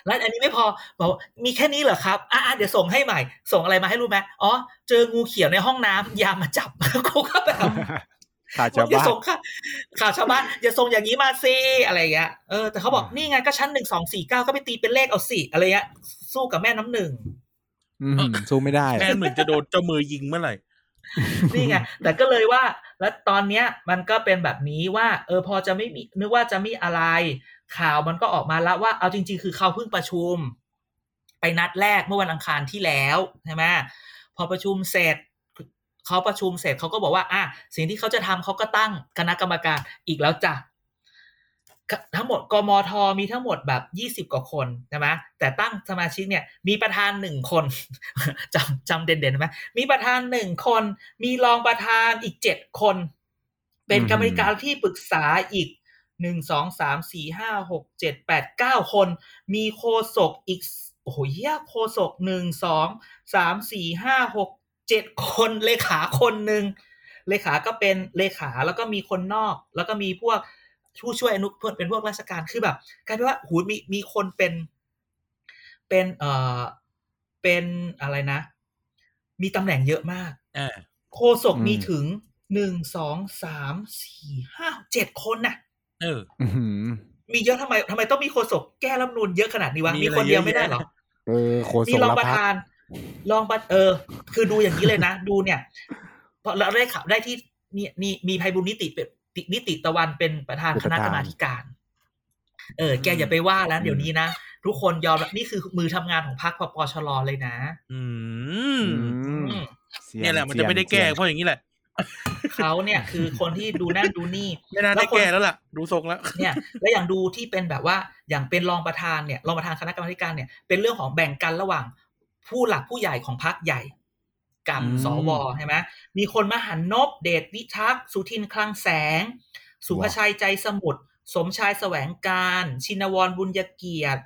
แล้วอันนี้ไม่พอบอกมีแค่นี้เหรอครับเดี๋ยวส่งให้ใหม่ส่งอะไรมาให้รู้ไหมอ๋อเจองูเขียวในห้องน้ำยามมาจับกูก็แบบข่าวชาวบ้านอย่าส่งข่าวชาวบ้านอย่าส่งอย่างนี้มาสิอะไรเงี้ยแต่เขาบอกนี่ไงก็ชั้น1 2 4 9ก็ไปตีเป็นเลขเอาสิอะไรเงี้ยสู้กับแม่น้ำหนึ่งสู้ไม่ได้แม่น้ำหนึ่งจะโดนเจ้ามือยิงเมื่อไหร่นี่ไงแต่ก็เลยว่าแล้วตอนเนี้ยมันก็เป็นแบบนี้ว่าพอจะไม่มีนึกว่าจะมีอะไรข่าวมันก็ออกมาแล้วว่าเอาจริงๆคือเขาเพิ่งประชุมไปนัดแรกเมื่อวันอังคารที่แล้วใช่ไหมพอประชุมเสร็จเขาประชุมเสร็จเขาก็บอกว่าสิ่งที่เขาจะทำเขาก็ตั้งคณะกรรมการอีกแล้วจ้ะทั้งหมดกมท.มีทั้งหมดแบบ20กว่าคนใช่ไหมแต่ตั้งสมาชิกเนี่ยมีประธาน1คนจำเด่นๆไหมมีประธาน1คนมีรองประธานอีก7คนเป็นกรรมการที่ปรึกษาอีก1 2 3 4 5 6 7 8 9คนมีโฆษกอีกโอ้โหเหี้ยโฆษก1 2 3 4 5 6 7คนเลขาคนนึงเลขาก็เป็นเลขาแล้วก็มีคนนอกแล้วก็มีพวกผู้ช่วยอนุเพื่อนเป็นพวกราชการคือแบบกลายเป็นว่าโหมีคนเป็นอะไรนะมีตำแหน่งเยอะมากโฆษกมีถึง1 2 3 4 5 6 7คนน่ะมีเยอะทำไมต้องมีโฆษกแก้รัฐธรรมนูญเยอะขนาดนี้วะมีคนเดียวไม่ได้หรอมีรองประธานคือดูอย่างนี้เลยนะดูเนี่ยพอเราได้ข่าวได้ที่นี่มีไพบุญนิติตะวันเป็นประธานคณะกรรมาธิการแกอย่าไปว่าแล้วเดี๋ยวนี้นะทุกคนยอมนี่คือมือทำงานของพรรคปชรเลยนะเนี่ยแหละมันจะไม่ได้แก้เพราะอย่างนี้แหละเขาเนี่ยคือคนที่ดูนั่นดูนี่ไม่น่าได้แก่แล้วล่ะดูทรงแล้วเนี่ยแล้วอย่างดูที่เป็นแบบว่าอย่างเป็นรองประธานเนี่ยรองประธานคณะกรรมการเนี่ยเป็นเรื่องของแบ่งกันระหว่างผู้หลักผู้ใหญ่ของพรรคใหญ่กับสวใช่ไหมมีคนมหันนพเดชวิทักษ์สุทินคลังแสงสุภชัยใจสมุทรสมชายแสวงการชินวรบุญยเกียรติ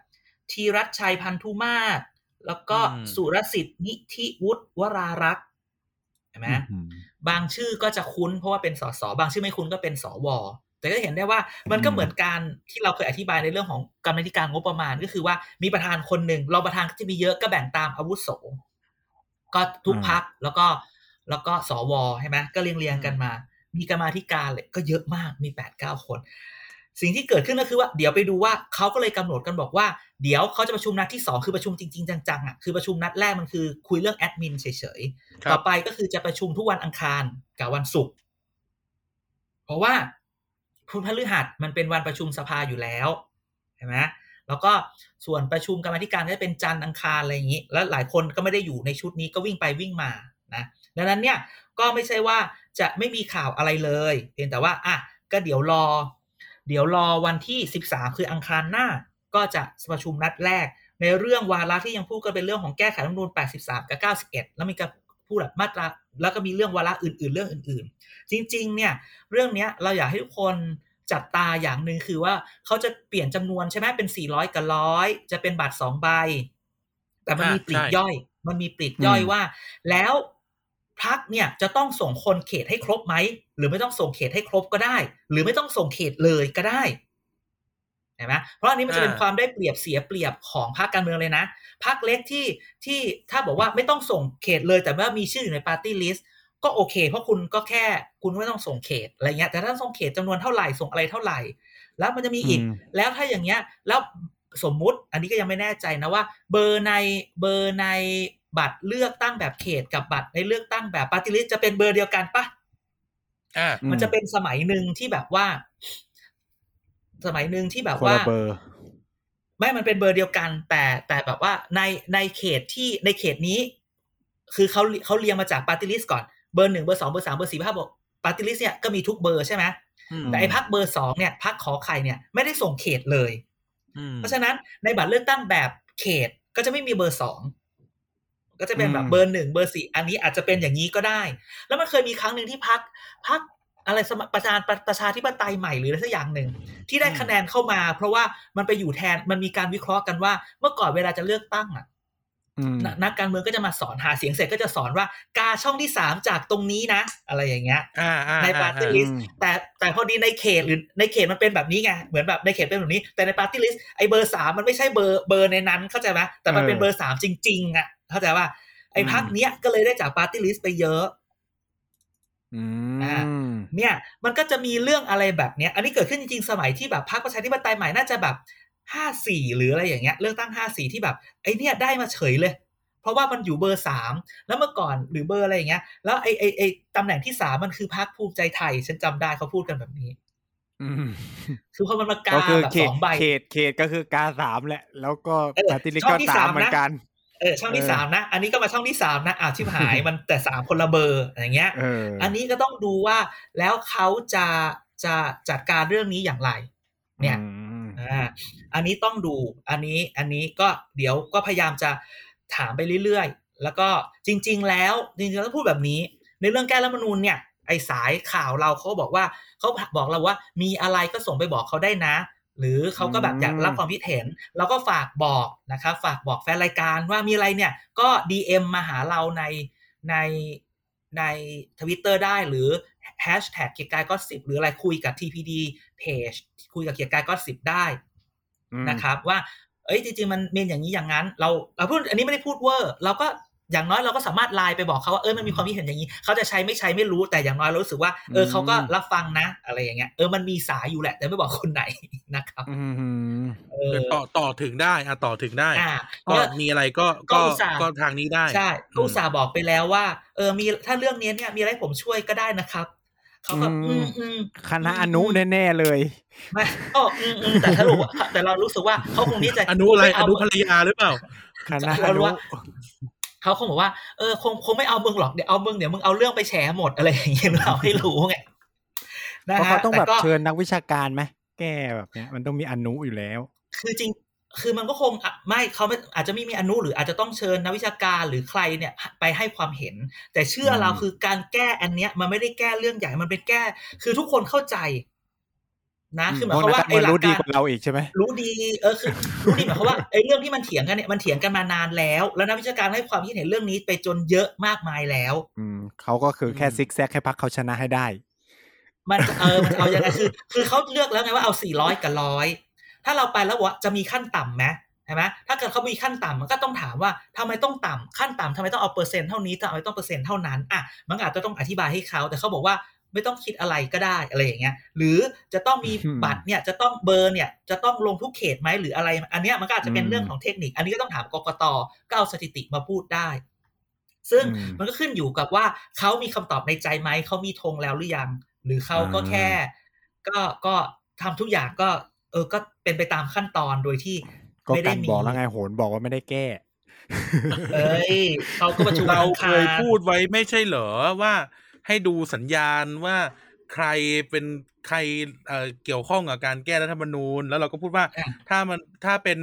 ธีรัชชัยพันธุมาศแล้วก็สุรสิทธิ์นิธิวุฒิวรารักษ์ใช่ไหมบางชื่อก็จะคุ้นเพราะว่าเป็นสสบางชื่อไม่คุ้นก็เป็นสวแต่ก็เห็นได้ว่ามันก็เหมือนการที่เราเคยอธิบายในเรื่องของกรรมาธิการงบประมาณก็คือว่ามีประธานคนหนึ่งรองประธานก็จะมีเยอะก็แบ่งตามอาวุโสก็ทุกพรรคแล้วก็สวใช่ไหมก็เรียงกันมามีกรรมาธิการเลยก็เยอะมากมี 8-9 คนสิ่งที่เกิดขึ้นก็คือว่าเดี๋ยวไปดูว่าเขาก็เลยกำหนดกันบอกว่าเดี๋ยวเขาจะประชุมนัดที่2คือประชุมจริงๆจังๆอ่ะคือประชุมนัดแรกมันคือคุยเรื่องแอดมินเฉยๆต่อไปก็คือจะประชุมทุกวันอังคารกับวันศุกร์เพราะว่าพุธพฤหัสมันเป็นวันประชุมสภาอยู่แล้วใช่ไหมแล้วก็ส่วนประชุมกรรมาธิการก็จะเป็นจันทร์อังคารอะไรอย่างนี้แล้วหลายคนก็ไม่ได้อยู่ในชุดนี้ก็วิ่งไปวิ่งมานะดังนั้นเนี่ยก็ไม่ใช่ว่าจะไม่มีข่าวอะไรเลยเพียงแต่ว่าก็เดี๋ยวรอวันที่13คืออังคารหน้าก็จะประชุมนัดแรกในเรื่องวาระที่ยังพูดก็เป็นเรื่องของแก้ไขรัฐธรรมนูญ83กับ91แล้วมีการพูดหลักมาตราแล้วก็มีเรื่องวาระอื่นๆเรื่องอื่นๆจริงๆเนี่ยเรื่องนี้เราอยากให้ทุกคนจับตาอย่างนึงคือว่าเขาจะเปลี่ยนจำนวนใช่ไหมเป็น400กับ100จะเป็นบัตร2ใบแต่มันมีปลีกย่อยว่าแล้วพรรคเนี่ยจะต้องส่งคนเขตให้ครบไหมหรือไม่ต้องส่งเขตให้ครบก็ได้หรือไม่ต้องส่งเขตเลยก็ได้เห็นไหมเพราะอันนี้มันจะเป็นความได้เปรียบเสียเปรียบของพรรคการเมืองเลยนะพรรคเล็กที่ถ้าบอกว่าไม่ต้องส่งเขตเลยแต่ว่ามีชื่ออยู่ในปาร์ตี้ลิสต์ก็โอเคเพราะคุณก็แค่คุณไม่ต้องส่งเขตอะไรเงี้ยแต่ถ้าส่งเขตจำนวนเท่าไหร่ส่งอะไรเท่าไหร่แล้วมันจะมีอีกแล้วถ้าอย่างเงี้ยแล้วสมมุติอันนี้ก็ยังไม่แน่ใจนะว่าเบอร์ในบัตรเลือกตั้งแบบเขตกับบัตรในเลือกตั้งแบบปาร์ตี้ลิสต์จะเป็นเบอร์เดียวกันปะมันจะเป็นสมัยหนึ่งที่แบบว่าไม่มันเป็นเบอร์เดียวกันแต่แบบว่าในเขตที่ในเขตนี้ คือเขาเรียงมาจากปาร์ตี้ลิสต์ก่อนเบอร์1เบอร์2เบอร์3เบอร์4เบอร์5บอกปาร์ตี้ลิสต์เนี่ยก็มีทุกเบอร์ใช่มั้ยแต่ไอ้พรรคเบอร์2เนี่ยพรรคขอไข่เนี่ยไม่ได้ส่งเขตเลยเพราะฉะนั้นในบัตรเลือกตั้งแบบเขตก็จะไม่มีเบอร์2ก็จะเป็นแบบเบอร์1เบอร์4อันนี้อาจจะเป็นอย่างนี้ก็ได้แล้วมันเคยมีครั้งนึงที่พรรคอะไรประชาธิปไตยใหม่หรืออะไรสักอย่างนึงที่ได้คะแนนเข้ามาเพราะว่ามันไปอยู่แทนมันมีการวิเคราะห์กันว่าเมื่อก่อนเวลาจะเลือกตั้งอ่ะนักการเมืองก็จะมาสอนหาเสียงเสร็จก็จะสอนว่ากาช่องที่3จากตรงนี้นะอะไรอย่างเงี้ยในปาร์ตี้ลิสต์แต่พอดีในเขตหรือในเขตมันเป็นแบบนี้ไงเหมือนแบบในเขตเป็นแบบนี้แต่ในปาร์ตี้ลิสต์ไอ้เบอร์3มันไม่ใช่เบอร์ในนั้นเข้าใจมั้ยแต่มันเป็นเบอร์3จริงๆอ่ะเข้าใจว่าไอ้พรรคเนี้ยก็เลยได้จากปาร์ตี้ลิสต์ไปเยอะเนี่ยมันก็จะมีเรื่องอะไรแบบเนี้ยอันนี้เกิดขึ้นจริงๆสมัยที่แบบพรรคประชาธิปไตยใหม่น่าจะแบบ54หรืออะไรอย่างเงี้ยเลือกตั้ง54ที่แบบไอ้เนี่ยได้มาเฉยเลยเพราะว่ามันอยู่เบอร์3แล้วเมื่อก่อนหรือเบอร์อะไรอย่างเงี้ยแล้วไอ้ตำแหน่งที่3มันคือพรรคภูมิใจไทยฉันจำได้เขาพูดกันแบบนี้คือพอมันมากาแบบ2ใบเขตก็คือกา3แหละแล้วก็ปฏิริษีก็3เหมือนกันช่องที่3นะอันนี้ก็มาช่องที่3นะอ้าวชิบหายมันแต่3คนละเบอร์อย่างเงี้ยอันนี้ก็ต้องดูว่าแล้วเขาจะจัดการเรื่องนี้อย่างไรเนี่ยอันนี้ต้องดูอันนี้ก็เดี๋ยวก็พยายามจะถามไปเรื่อยๆแล้วก็จริงๆแล้วจริงๆต้องพูดแบบนี้ในเรื่องแก้รัฐธรรมนูญเนี่ยไอ้สายข่าวเราเขาบอกว่าเขาบอกเราว่ามีอะไรก็ส่งไปบอกเขาได้นะหรือเขาก็แบบอยากรับความคิดเห็นเราก็ฝากบอกนะครับฝากบอกแฟนรายการว่ามีอะไรเนี่ยก็ DM มาหาเราใน Twitter ได้หรือ#เกียรติกายก็10หรืออะไรคุยกับ TPD Page คุยกับเกียรติกายก็10ได้นะครับว่าเอ้ยจริงๆมันเป็นอย่างนี้อย่างนั้นเราพูดอันนี้ไม่ได้พูดเวอร์เราก็อย่างน้อยเราก็สามารถไลน์ไปบอกเขาว่าเออมันมีความคิดเห็นอย่างนี้เขาจะใช้ไม่ใช้ไม่รู้แต่อย่างน้อยเรารู้สึกว่าเออเขาก็รับฟังนะอะไรอย่างเงี้ยเออมันมีสายอยู่แหละแต่ไม่บอกคนไหนนะครับต่อถึงได้ต่อถึงได้ก็มีอะไรก็ทางนี้ได้ใช่อุตส่าห์บอกไปแล้วว่าเออมีถ้าเรื่องนี้เนี่ยมีอะไรผมช่วยก็ได้นะครับเขาก็คณะอนุแน่ๆเลยไม่ก็แต่ถ้ารู้แต่เรารู้สึกว่าเขาคงนี้จะอนุอะไรอนุภรรยาหรือเปล่าคณะอนุเขาคงบอกว่าเออคงไม่เอามึงหรอกเดี๋ยวเอามึงเดี๋ยวมึงเอาเรื่องไปแฉหมดอะไรอย่างเงี้ยเราไม่รู้ไงนะฮะต้องแบบเชิญนักวิชาการไหมแก้แบบเนี้ยมันต้องมีอนุอยู่แล้วคือจริงคือมันก็คงไม่เขาอาจจะไม่มีอนุหรืออาจจะต้องเชิญนักวิชาการหรือใครเนี่ยไปให้ความเห็นแต่เชื่อเราคือการแก้อันเนี้ยมันไม่ได้แก้เรื่องใหญ่มันเป็นแก้คือทุกคนเข้าใจนะคือหมายความว่าไอ้หลักการเราอีกใช่มั้ยรู้ดีเออคือรู้ดีหมายความว่าไอ้เรื่องที่มันเถียงกันเนี่ยมันเถียงกันมานานแล้วแล้วนักวิชาการให้ความคิดเห็นเรื่องนี้ไปจนเยอะมากมายแล้วเขาก็คือแค่ซิกแซกให้พรรคเขาชนะให้ได้มันมันเอายังไงคือเขาเลือกแล้วไงว่าเอา400กับ100ถ้าเราไปแล้วว่าจะมีขั้นต่ำมั้ยใช่มั้ยถ้าเกิดเขามีขั้นต่ำมันก็ต้องถามว่าทำไมต้องต่ำขั้นต่ำทำไมต้องเอาเปอร์เซ็นต์เท่านี้ทำไมต้องเปอร์เซ็นต์เท่านั้นอ่ะมันอาจจะต้องอธิบายให้เขาแต่เขาบอกว่าไม่ต้องคิดอะไรก็ได้อะไรอย่างเงี้ยหรือจะต้องมีบัตรเนี่ยจะต้องเบอร์เนี่ยจะต้องลงทุกเขตไหมหรืออะไรอันเนี้ยมันก็อาจจะเป็นเรื่องของเทคนิคอันนี้ก็ต้องถามกกต.ก็เอาสถิติมาพูดได้ซึ่งมันก็ขึ้นอยู่กับว่าเขามีคำตอบในใจไหมเขามีธงแล้วหรือยังหรือเขาก็แค่ก็ทำทุกอย่างก็ก็เป็นไปตามขั้นตอนโดยที่ไม่ได้มีบอกแล้วไงโหนบอกว่าไม่ได้แก้เอ้ยเขาก็ประชุมเราเคยพูดไว้ไม่ใช่เหรอว่าให้ดูสัญญาณว่าใครเป็นใครเกี่ยวข้องกับการแก้รัฐธรรมนูญแล้วเราก็พูดว่าถ้าเป็น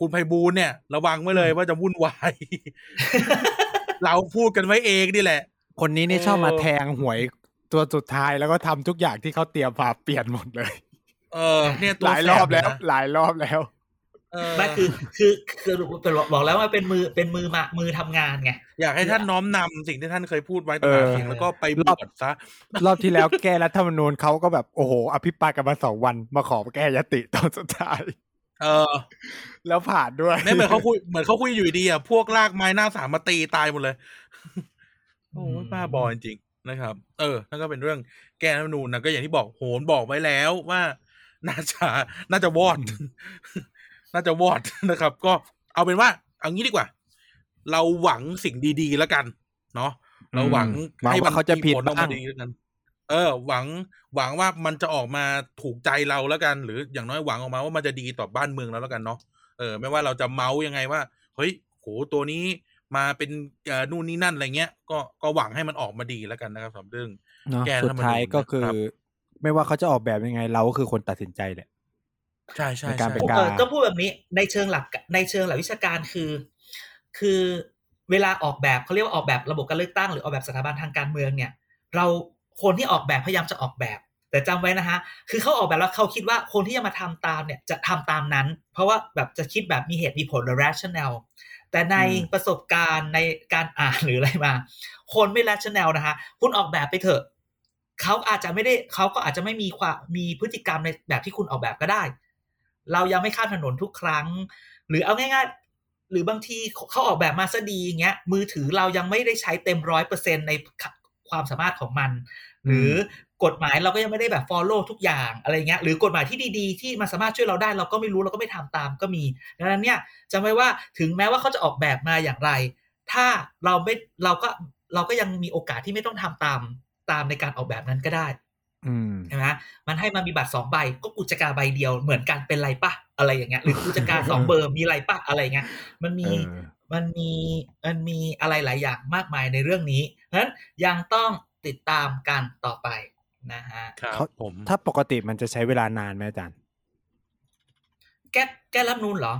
คุณไพบูลย์เนี่ยระวังไว้เลยว่าจะวุ่นวาย เราพูดกันไว้เองนี่แหละคนนี้นี่ชอบมาแทงหวยตัวสุดท้ายแล้วก็ทำทุกอย่างที่เขาเตรียมมาเปลี่ยนหมดเลยเนี่ยหลายรอบแล้วหลายรอบแล้วไม่คือบอกแล้วว่าเป็นมือมามือทำงานไงอยากให้ท่านน้อมนำสิ่งที่ท่านเคยพูดไว้ตอนเองแล้วก็ไปบวชซะรอบที่แล้วแก้รัฐธรรมนูญเขาก็แบบโอ้โหอภิปรายกันมา2วันมาขอแก้ยติตอนสุดท้ายแล้วผ่านด้วยไม่เหมือนเขาคุยอยู่ดีอ่ะพวกลากไม้หน้าสามมาตีตายหมดเลยโอ้ยบ้าบอจริงนะครับนั่นก็เป็นเรื่องแก้รัฐธรรมนูญนะก็อย่างที่บอกโหนบอกไว้แล้วว่าน่าจะวอดนะครับก็เอาเป็นว่าเอางี้ดีกว่าเราหวังสิ่งดีๆแล้วกันเนาะเราหวังให้มันจะผิดบ้างหวังว่ามันจะออกมาถูกใจเราแล้วกันหรืออย่างน้อยหวังออกมาว่ามันจะดีต่อบ้านเมืองแล้วกันเนาะไม่ว่าเราจะเมายังไงว่าเฮ้ยโหตัวนี้ มาเป็นนู่นนี่นั่นอะไรเงี้ยก็หวังให้มันออกมาดีแล้วกันนะครับสำหรับเรื่องแก้รัฐธรรมนูญสุดท้ายก็คือไม่ว่าเขาจะออกแบบยังไงเราก็คือคนตัดสินใจแหละใช่ๆๆผมก็พูดแบบนี้ในเชิงหลักวิชาการคือเวลาออกแบบเขาเรียกว่าออกแบบระบบการเลือกตั้งหรือออกแบบสถาบันทางการเมืองเนี่ยเราคนที่ออกแบบพยายามจะออกแบบแต่จำไว้นะฮะคือเขาออกแบบแล้วเขาคิดว่าคนที่จะมาทำตามเนี่ยจะทำตามนั้นเพราะว่าแบบจะคิดแบบมีเหตุมีผล rational แต่ในประสบการณ์ในการอ่านหรืออะไรมาคนไม่ rational นะฮะคุณออกแบบไปเถอะเขาก็อาจจะไม่มีพฤติกรรมในแบบที่คุณออกแบบก็ได้เรายังไม่ข้ามถนนทุกครั้งหรือเอาง่ายๆหรือบางทีเขาออกแบบมาซะดีอย่างเงี้ยมือถือเรายังไม่ได้ใช้เต็ม 100% ในความสามารถของมันหรือกฎหมายเราก็ยังไม่ได้แบบ follow ทุกอย่างอะไรเงี้ยหรือกฎหมายที่ดีๆที่มันสามารถช่วยเราได้เราก็ไม่รู้เราก็ไม่ทำตามก็มีดังนั้นเนี่ยจำไว้ว่าถึงแม้ว่าเขาจะออกแบบมาอย่างไรถ้าเราก็ยังมีโอกาสที่ไม่ต้องทำตามในการออกแบบนั้นก็ได้ใช่ไหมมันให้มันมีบัตร2ใบก็กูจะกาใบเดียวเหมือนกันเป็นไรป่ะอะไรอย่างเงี้ยหรือกูจะกา2เบอร์มีไรป่ะอะไรเงี้ยมันมีอะไรหลายอย่างมากมายในเรื่องนี้งั้นยังต้องติดตามกันต่อไปนะฮะครับผมถ้าปกติมันจะใช้เวลานานไหมอาจารย์แก้รัฐธรรมนูญเหรอ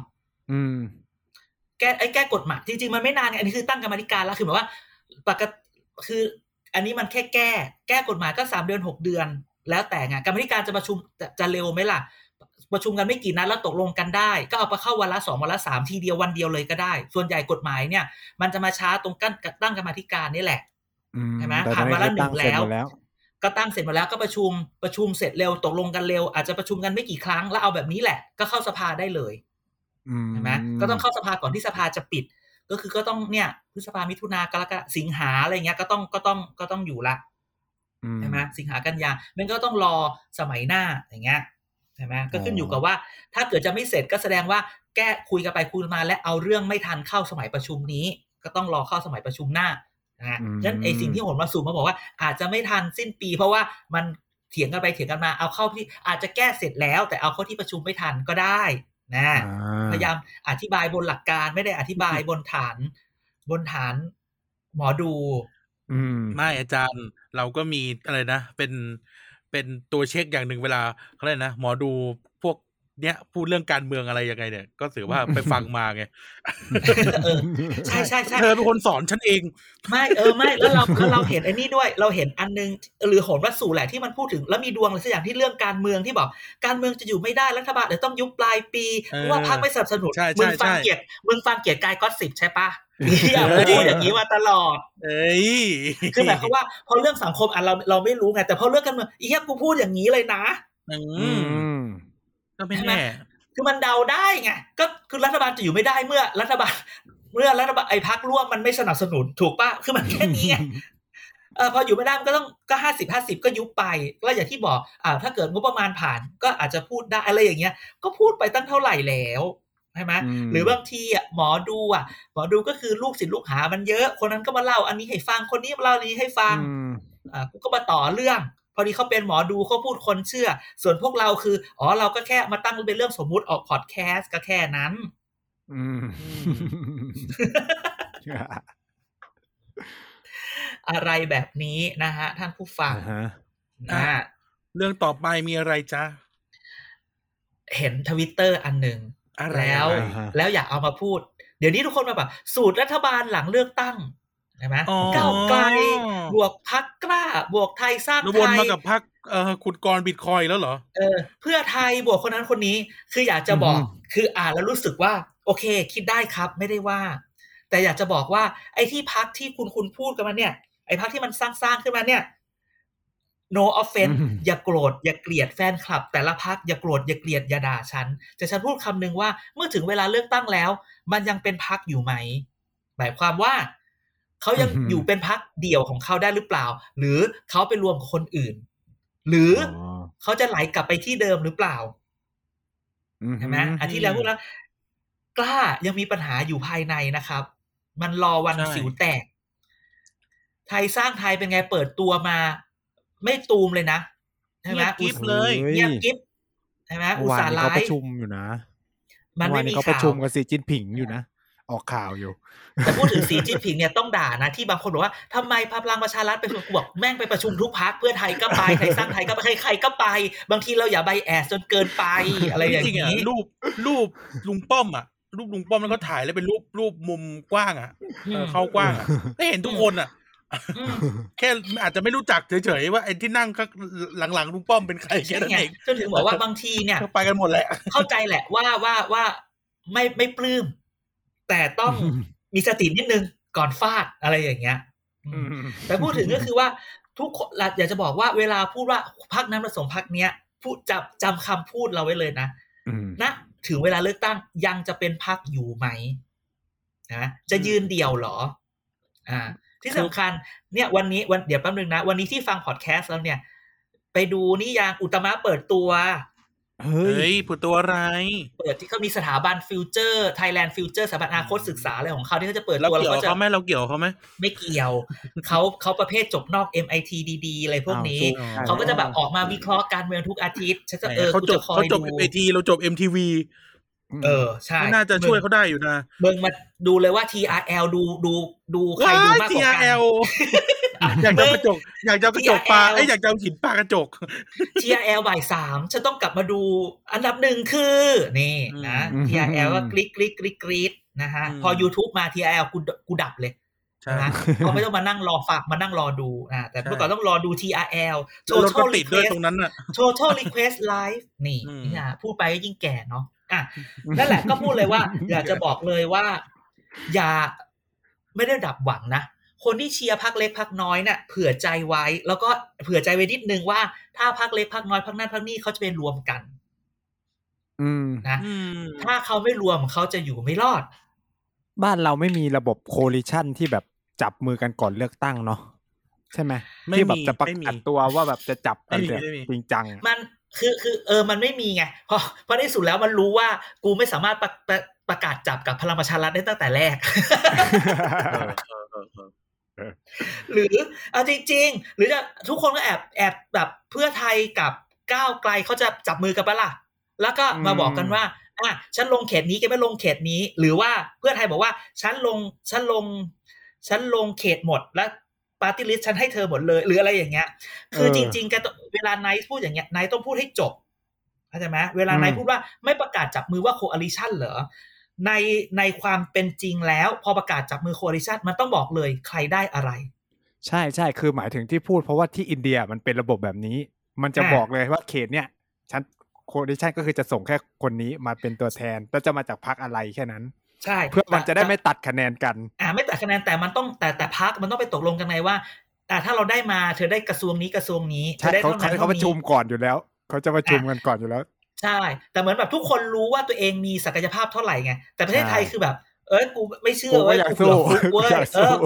แก้กฎหมายจริงๆมันไม่นานอันนี้คือตั้งกรรมการแล้วคือหมายว่าปกติคืออันนี้มันแค่แก้กฎหมายก็3เดือน6เดือนแล้วแต่ไงกรรมการจะประชุมจะเร็วไหมล่ะประชุมกันไม่กี่นัดแล้วตกลงกันได้ก็เอาไปเข้าวันละ2วันละ3ทีเดียววันเดียวเลยก็ได้ส่วนใหญ่กฎหมายเนี่ยมันจะมาช้าตรงการตั้งกรรมการนี่แหละใช่ไหมผ่านวันละ1แล้วก็ตั้งเสร็จหมดแล้วก็ประชุมเสร็จเร็วตกลงกันเร็วอาจจะประชุมกันไม่กี่ครั้งแล้วเอาแบบนี้แหละก็เข้าสภาได้เลยใช่ไหมก็ต้องเข้าสภาก่อนที่สภาจะปิดก็คือก็ต้องเนี่ยพฤษภามิถุนากรกฎาสิงหาอะไรเงี้ยก็ต้องอยู่ละใช่ไหมสิงหากันยามันก็ต้องรอสมัยหน้าอย่างเงี้ยใช่ไหมก็ขึ้นอยู่กับว่าถ้าเกิดจะไม่เสร็จก็แสดงว่าแก้คุยกันไปคุยมาและเอาเรื่องไม่ทันเข้าสมัยประชุมนี้ก็ต้องรอเข้าสมัยประชุมหน้านะฉะนั้นไอ้สิ่งที่ผมมาสู่มาบอกว่าอาจจะไม่ทันสิ้นปีเพราะว่ามันเถียงกันไปเถียงกันมาเอาเข้าที่อาจจะแก้เสร็จแล้วแต่เอาเข้าที่ประชุมไม่ทันก็ได้นะพยายามอธิบายบนหลักการไม่ได้อธิบายบนฐานหมอดูไม่อาจารย์เราก็มีอะไรนะเป็นตัวเช็คอย่างหนึ่งเวลาเขาเรียกนะหมอดูพวกเนี้ยพูดเรื่องการเมืองอะไรยังไงเนี่ยก็ถือว่าไปฟังมาไงใช่ใช่ใช่เธอเป็นคนสอนฉันเองไม่ไม่แล้วเราเห็นไอ้นี่ด้วยเราเห็นอันนึงหรือโหนวัดสู่แหละที่มันพูดถึงแล้วมีดวงอะไรสักอย่างที่เรื่องการเมืองที่บอกการเมืองจะอยู่ไม่ได้รัฐบาลเดี๋ยวต้องยุบปลายปีเพราะว่าพรรคไม่สนับสนุนมึงฟังเกียรติกายก็10ใช่ปะอย่าพูดอย่างนี้มาตลอดคือหมายความว่าพอเรื่องสังคมอ่ะเราไม่รู้ไงแต่พอเรื่องการเมืองอีเหี้ยกูพูดอย่างนี้เลยนะใช่ไหมคือมันเดาได้ไงก็คือรัฐบาลจะอยู่ไม่ได้เมื่อรัฐบาลไอ้พรรคร่วมมันไม่สนับสนุนถูกป่ะคือมันแค่นี้ไงพออยู่ไม่ได้มันก็ต้องก็50-50ก็ยุบไปก็อย่างที่บอกถ้าเกิดงบประมาณผ่านก็อาจจะพูดได้อะไรอย่างเงี้ยก็พูดไปตั้งเท่าไหร่แล้วใช่ไหมหรือบางทีหมอดูก็คือลูกศิษย์ลูกหามันเยอะคนนั้นก็มาเล่าอันนี้ให้ฟังคนนี้มาเล่าอันนี้ให้ฟังกูก็มาต่อเรื่องพอดีเขาเป็นหมอดูเขาพูดคนเชื่อส่วนพวกเราคือเราก็แค่มาตั้งเป็นเรื่องสมมุติออกพอดแคสต์ก็แค่นั้นอะไรแบบนี้นะฮะท่านผู้ฟังนะเรื่องต่อไปมีอะไรจ๊ะเห็น Twitter อันหนึ่งแล้วอยากเอามาพูดเดี๋ยวนี้ทุกคนมาแบบสูตรรัฐบาลหลังเลือกตั้งใช่ไหมก้าวไกลบวกพรรคกล้าบวกไทยสร้างไทยวนมากับพรรคขุดกรบิตคอยแล้วเหรอเพื่อไทยบวกคนนั้นคนนี้คืออยากจะบอกคืออ่านแล้วรู้สึกว่าโอเคคิดได้ครับไม่ได้ว่าแต่อยากจะบอกว่าไอ้ที่พรรคที่คุณพูดกันมาเนี่ยไอ้พรรคที่มันสร้างขึ้นมาเนี่ย no offense อย่าโกรธอย่าเกลียดแฟนคลับแต่ละพรรคอย่าโกรธอย่าเกลียดอย่าด่าฉันแต่ฉันพูดคำนึงว่าเมื่อถึงเวลาเลือกตั้งแล้วมันยังเป็นพรรคอยู่ไหมหมายความว่าเขายังอยู่เป็นพรรคเดี่ยวของเขาได้หรือเปล่าหรือเขาไปรวมกับคนอื่นหรือเขาจะไหลกลับไปที่เดิมหรือเปล่าใช่ไหมอาทิตย์แล้วพวกเรากล้ายังมีปัญหาอยู่ภายในนะครับมันรอวันสิวแตกไทยสร้างไทยเป็นไงเปิดตัวมาไม่ตูมเลยนะใช่ไหมกิ๊บเลยเงียบกิ๊บใช่ไหมอุตส่าห์ไลฟ์ประชุมอยู่นะมันไม่มีข่าวประชุมกับสีจิ้นผิงอยู่นะ ออกข่าวอยู่แต่พูดถึงสีจิ้นผิงเนี่ยต้องด่านะที่บางคนบอกว่าทำไมพลังประชารัฐไปบวกแม่งไปประชุมทุกพรรคเพื่อไทยก็ไปไทยสร้างไทยก็ไปใครก็ไปบางทีเราอย่าไบแอสจนเกินไปอะไรอย่างนี้รูปลุงป้อมอ่ะรูปลุงป้อมแล้วก็ถ่ายแล้วเป็นรูปมุมกว้างอ่ะเข้ากว้างอ่ะได้เห็นทุกคนอ่ะแค่อาจจะไม่รู้จักเฉยๆว่าไอ้ที่นั่งข้างหลังๆลุงป้อมเป็นใครแค่นั้นเองจนถึงบอกว่าบางทีเนี่ยไปกันหมดแหละเข้าใจแหละว่าไม่ปลื้มแต่ต้องมีสตินิดนึงก่อนฟาดอะไรอย่างเงี้ยแต่พูดถึงก็คือว่าทุกคนอยากจะบอกว่าเวลาพูดว่าพรรคนั้นผสมพรรคเนี้ยพูดจำคำพูดเราไว้เลยนะนะถึงเวลาเลือกตั้งยังจะเป็นพรรคอยู่ไหมนะจะยืนเดี่ยวหรอที่สำคัญเนี่ยวันนี้วันเดี๋ยวแป๊บนึงนะวันนี้ที่ฟังพอดแคสต์แล้วเนี่ยไปดูนี่ยังอุตมะเปิดตัวเฮ้ยเปิดตัวอะไรเปิดที่เขามีสถาบันฟิวเจอร์ไทยแลนด์ฟิวเจอร์สถาบันอนาคตศึกษาอะไรของเขาที่เขาจะเปิดตัวเราเกี่ยวเขาไหมเราเกี่ยวเขาไหมไม่เกี่ยวเขาประเภทจบนอก MIT ดีๆอะไรพวกนี้เขาก็จะแบบออกมาวิเคราะห์การเมืองทุกอาทิตย์ฉันจะเขาจบ MIT เราจบ MTVใช่น่าจะช่วยเขาได้อยู่นะเบิ่งมาดูเลยว่า TRL ดูใครดูมากกว่ากัน TRL อยากจะกระจกปลาอยากจะหินปลากระจก TRL บ่าย 3 ฉันต้องกลับมาดูอันดับ1คือนี่นะ TRL ก็กริ๊ดๆๆนะฮะพอ YouTube มา TRL กูดับเลยนะก็ไม่ต้องมานั่งรอฝากมานั่งรอดูแต่เมื่อก่อนต้องรอดู TRL Total Request ตรงนั้นน่ะ Total Request Live นี่พูดไปก็ยิ่งแก่เนาะนั่นแหละก็พูดเลยว่าอยากจะบอกเลยว่าอย่าไม่ได้ดับหวังนะคนที่เชียร์พรรคเล็กพรรคน้อยเนี่ยเผื่อใจไว้แล้วก็เผื่อใจไว้นิดนึงว่าถ้าพรรคเล็กพรรคน้อยพรรคนั้นพรรคนี้เขาจะไปรวมกันนะถ้าเขาไม่รวมเขาจะอยู่ไม่รอดบ้านเราไม่มีระบบโคลิชั่นที่แบบจับมือกันก่อนเลือกตั้งเนาะใช่ไหมที่แบบจะประกาศตัวว่าแบบจะจับกันแบบจริงจังมันคือมันไม่มีไงเพราะในสุดแล้วมันรู้ว่ากูไม่สามารถประกาศจับกับพลังประชารัฐได้ตั้งแต่แรก หรือเอาจริงๆหรือจะทุกคนก็แอบแบบเพื่อไทยกับก้าวไกลเขาจะจับมือกันปะล่ะแล้วก็มาบอกกันว่าฉันลงเขตนี้แกไม่ลงเขตนี้หรือว่าเพื่อไทยบอกว่าฉันลงเขตหมดแล้วปาร์ตี้ลิสต์ฉันให้เธอหมดเลยหรืออะไรอย่างเงี้ยคือจริงๆแกเวลาไนท์พูดอย่างเงี้ยไนท์ต้องพูดให้จบเข้าใจไหมเวลาไนท์พูดว่าไม่ประกาศจับมือว่าโคอาลิชั่นเหรอในความเป็นจริงแล้วพอประกาศจับมือโคอาลิชั่นมันต้องบอกเลยใครได้อะไรใช่ใช่คือหมายถึงที่พูดเพราะว่าที่อินเดียมันเป็นระบบแบบนี้มันจะบอกเลยว่าเขตเนี้ยฉันโคอาลิชั่นก็คือจะส่งแค่คนนี้มาเป็นตัวแทนแล้วจะมาจากพรรคอะไรแค่นั้นใช่เพื่อมันจะได้ไม่ตัดคะแนนกันไม่ตัดคะแนนแต่มันต้องแต่พรรคมันต้องไปตกลงกันไงว่าถ้าเราได้มาเธอได้กระทรวงนี้ใช่เขาประชุมก่อนอยู่แล้วเขาจะประชุมกันก่อนอยู่แล้วใช่แต่เหมือนแบบทุกคนรู้ว่าตัวเองมีศักยภาพเท่าไหร่ไงแต่ประเทศไทยคือแบบกูไม่เชื่อกูสู้เว้ย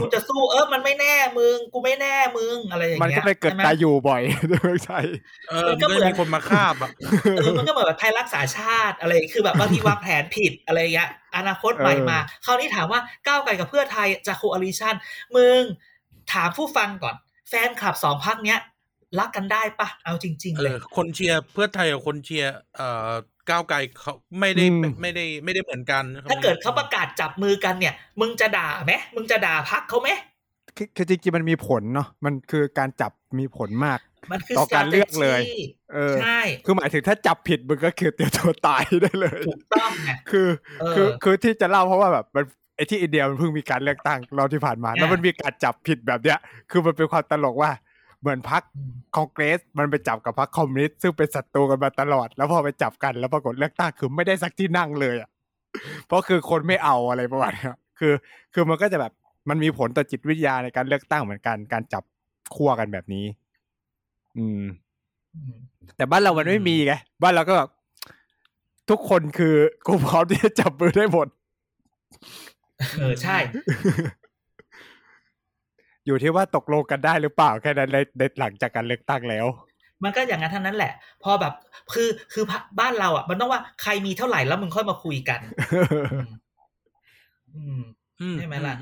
กูจะสู้มันไม่แน่มึงกูไม่แน่มึงอะไรอย่างเงี้ยมันก็ไปเกิดตายอยู่บ่อยไม่ใช่มันก็มีคนมาฆ่าอ่ะมันก็เหมือนแบบไทยรักษาชาติอะไรคือแบบบางทีวางแผนผิดอะไรอย่างเงี้ยอนาคตใหม่มาคราวนี้ถามว่าก้าวไกลกับเพื่อไทยจะโคอาลิชั่นมึงถามผู้ฟังก่อนแฟนคลับ2พรรคเนี้ยรักกันได้ปะเอาจริงๆเลยคนเชียร์เพื่อไทยกับคนเชียร์ก้าวไกลเขาไม่ได้เหมือนกันถ้าเกิดเขาประกาศจับมือกันเนี่ยมึงจะด่าไหมมึงจะด่าพรรคเขาไหมคือจริงๆมันมีผลเนาะมันคือการจับมีผลมากต่อการเลือกเลยใช่คือหมายถึงถ้าจับผิดมึงก็คือเตรียมตัวตายได้เลยถูกต้องคือที่จะเล่าเพราะว่าแบบไอ้ที่อินเดียมันเพิ่งมีการเลือกตั้งรอบที่ผ่านมาแล้วมันมีการจับผิดแบบเนี้ยคือมันเป็นความตลกว่าเหมือนพรรคคองเกรสมันไปจับกับพรรคคอมมิวนิสต์ซึ่งเป็นศัตรูกันมาตลอดแล้วพอไปจับกันแล้วปรากฏเลือกตั้งคือไม่ได้สักที่นั่งเลยอ่ะเพราะคือคนไม่เอาอะไรประมาณนี้คือมันก็จะแบบมันมีผลต่อจิตวิทยาในการเลือกตั้งเหมือนกันการจับคั่วกันแบบนี้แต่บ้านเรามันไม่มีไงบ้านเราก็แบบทุกคนคือกูพร้อมที่จะจับมือได้หมดใช่ อยู่ที่ว่าตกลงกันได้หรือเปล่าแค่นั้นในหลังจากการเลือกตั้งแล้วมันก็อย่างนั้นเท่านั้นแหละพอแบบคือบ้านเราอ่ะมันต้องว่าใครมีเท่าไหร่แล้วมึงค่อยมาคุยกันใช่ไหมล่ะ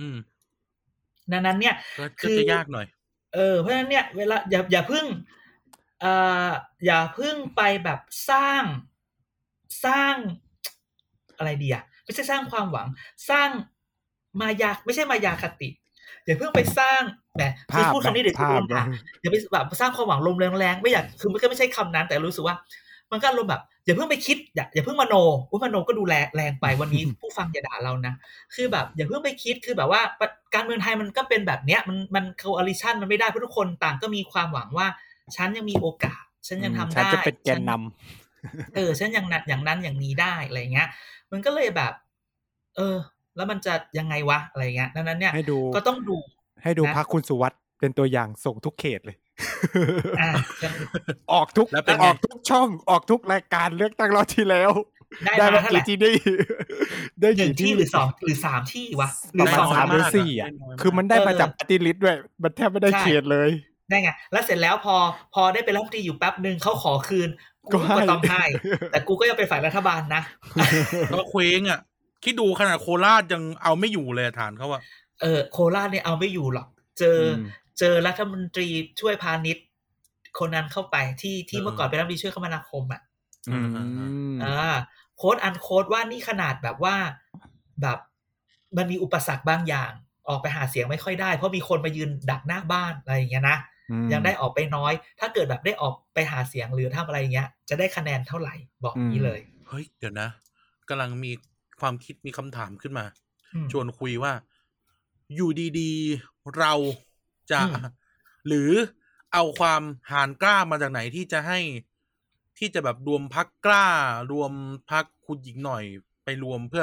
ดังนั้นเนี่ยคือจะยากหน่อยเพราะฉะนั้นเนี่ยเวลาอย่าเพิ่งไปแบบสร้างอะไรดีอ่ะไม่ใช่สร้างความหวังสร้าง มายาไม่ใช่มายาคติอย่าเพิ่งไปสร้างแหมพูดคำนี้เดี๋ยวจะโดนด่าอย่าไปแบบสร้างความหวังลมแรงๆไม่อยากคือมันก็ไม่ใช่คำนั้นแต่รู้สึกว่ามันก็ลมแบบอย่าเพิ่งไปคิดอย่าเพิ่งมโนว่ามโนก็ดูแรงไปวันนี้ผู้ฟังอย่าด่าเรานะคือแบบอย่าเพิ่งไปคิดคือแบบว่าการเมืองไทยมันก็เป็นแบบเนี้ยมันคออลิชั่นมันไม่ได้เพราะทุกคนต่างก็มีความหวังว่าฉันยังมีโอกาสฉันยังทำได้ฉันจะเป็นแกนนำฉันยังนัดอย่างนั้นอย่างนี้ได้อะไรเงี้ยมันก็เลยแบบแล้วมันจะยังไงวะอะไรเงี้ยดังนั้นเนี่ยก็ต้องดูให้ดูพรรคคุณสุวัสดิ์เป็นตัวอย่างส่งทุกเขตเลยออกทุกช่องออกทุกรายการเลือกตั้งรอบที่แล้วได้มากี่ที่ได้กี่ที่หรือ2หรือ3ที่วะหรือ2หรือ4อ่ะคือมันได้มาจากปฏิริษีด้วยมันแทบไม่ได้เขตเลยได้ไงแล้วเสร็จแล้วพอได้เป็นรัฐมนตรีอยู่แป๊บนึงเขาขอคืนกูก็ต้องให้แต่กูก็ยังเป็นฝ่ายรัฐบาลนะก็เคว้งอ่ะคิดดูขนาดโคราชยังเอาไม่อยู่เลยฐานเขาว่าโคราชเนี่ยเอาไม่อยู่หรอกเจอรัฐมนตรีช่วยพาณิชย์คนนั้นเข้าไปที่เมื่อก่อนเป็นรัฐมนตรีช่วยคมนาคมอ่ะโค้ดอันโค้ดว่านี่ขนาดแบบว่าแบบมันมีอุปสรรคบางอย่างออกไปหาเสียงไม่ค่อยได้เพราะมีคนมายืนดักหน้าบ้านอะไรอย่างเงี้ยนะยังได้ออกไปน้อยถ้าเกิดแบบได้ออกไปหาเสียงหรือทำอะไรอย่างเงี้ยจะได้คะแนนเท่าไหร่บอกนี้เลยเฮ้ยเดี๋ยวนะกำลังมีความคิดมีคำถามขึ้นมาชวนคุยว่าอยู่ดีๆเราจะหรือเอาความหานกล้ามาจากไหนที่จะให้ที่จะแบบรวมพรรคกล้ารวมพรรคคุณหญิงหน่อยไปรวมเพื่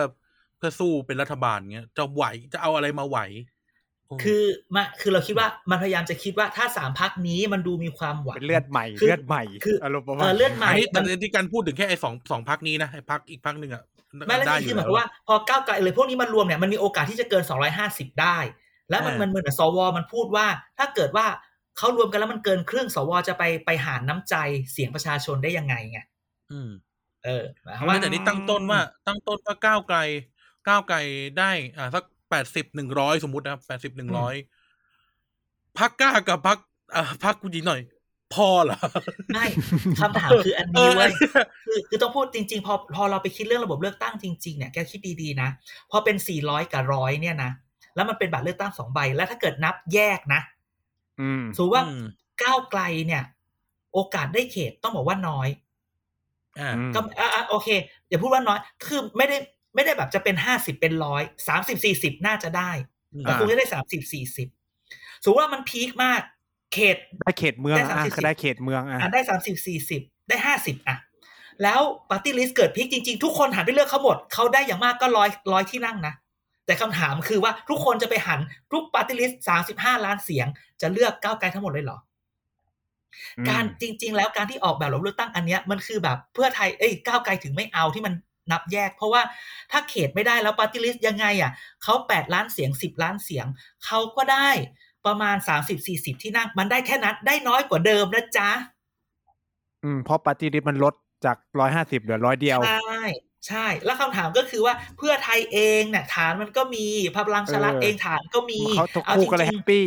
อสู้เป็นรัฐบาลเงี้ยจะไหวจะเอาอะไรมาไหวคือเราคิดว่ามันพยายามจะคิดว่าถ้า3พรรคนี้มันดูมีความหวังเป็นเลือดใหม่เลือดใหม่คืออารมณ์ประมาณเลือดใหม่มันที่การพูดถึงแค่ไอ้2พรรคนี้นะไอ้พรรคอีกพรรคนึงอ่ะไม่ได้คือหมายความว่าพอก้าวไกลเลยพวกนี้มันรวมเนี่ยมันมีโอกาสที่จะเกิน250ได้แล้วมันเหมือนสวมันพูดว่าถ้าเกิดว่าเขารวมกันแล้วมันเกินครึ่งสวจะไปหารน้ำใจเสียงประชาชนได้ยังไงไงเพราะว่าแต่นี่ตั้งต้นว่าก้าวไกลได้สัก80-100สมมุตินะ80-100พรรคกล้ากับพรรคกูดีหน่อยพอเหรอไม่คำถามคืออันนี้เว้ยคือต้องพูดจริงๆพอเราไปคิดเรื่องระบบเลือกตั้งจริงๆเนี่ยแกคิดดีๆนะพอเป็น400กับ100เนี่ยนะแล้วมันเป็นบัตรเลือกตั้ง2ใบแล้วถ้าเกิดนับแยกนะสมมุติว่าก้าวไกลเนี่ยโอกาสได้เขตต้องบอกว่าน้อยก็โอเคอย่าพูดว่าน้อยคือไม่ได้แบบจะเป็น50เป็น100 30 40น่าจะได้แต่คุณจะได้30 40สมมุติว่ามันพีคมากเขตได้เขตเมืองได้เขตเมืองได้30 40ได้50อ่ะแล้วปาร์ตี้ลิสต์เกิดพีคจริงๆทุกคนหันไปเลือกเขาหมดเขาได้อย่างมากก็100ที่นั่งนะแต่คำถามคือว่าทุกคนจะไปหันทุกปาร์ตี้ลิสต์35ล้านเสียงจะเลือกก้าวไกลทั้งหมดเลยเหรอการจริงๆแล้วการที่ออกแบบระบบเลือกตั้งอันเนี้ยมันคือแบบเพื่อไทยก้าวไกลถึงไม่เอาที่มันนับแยกเพราะว่าถ้าเขตไม่ได้แล้วปาร์ตี้ลิสต์ยังไงอ่ะเขา8ล้านเสียง10ล้านเสียงเขาก็ได้ประมาณ 30-40 ที่นั่งมันได้แค่นั้นได้น้อยกว่าเดิมนะจ๊ะเพราะปาร์ตี้ลิสต์มันลดจาก150เหลือ100เดียวใช่แล้วคำถามก็คือว่าเพื่อไทยเองเนี่ยฐานมันก็มีพลังชลัดเองฐานก็มีเอาจริงๆแฮปปี้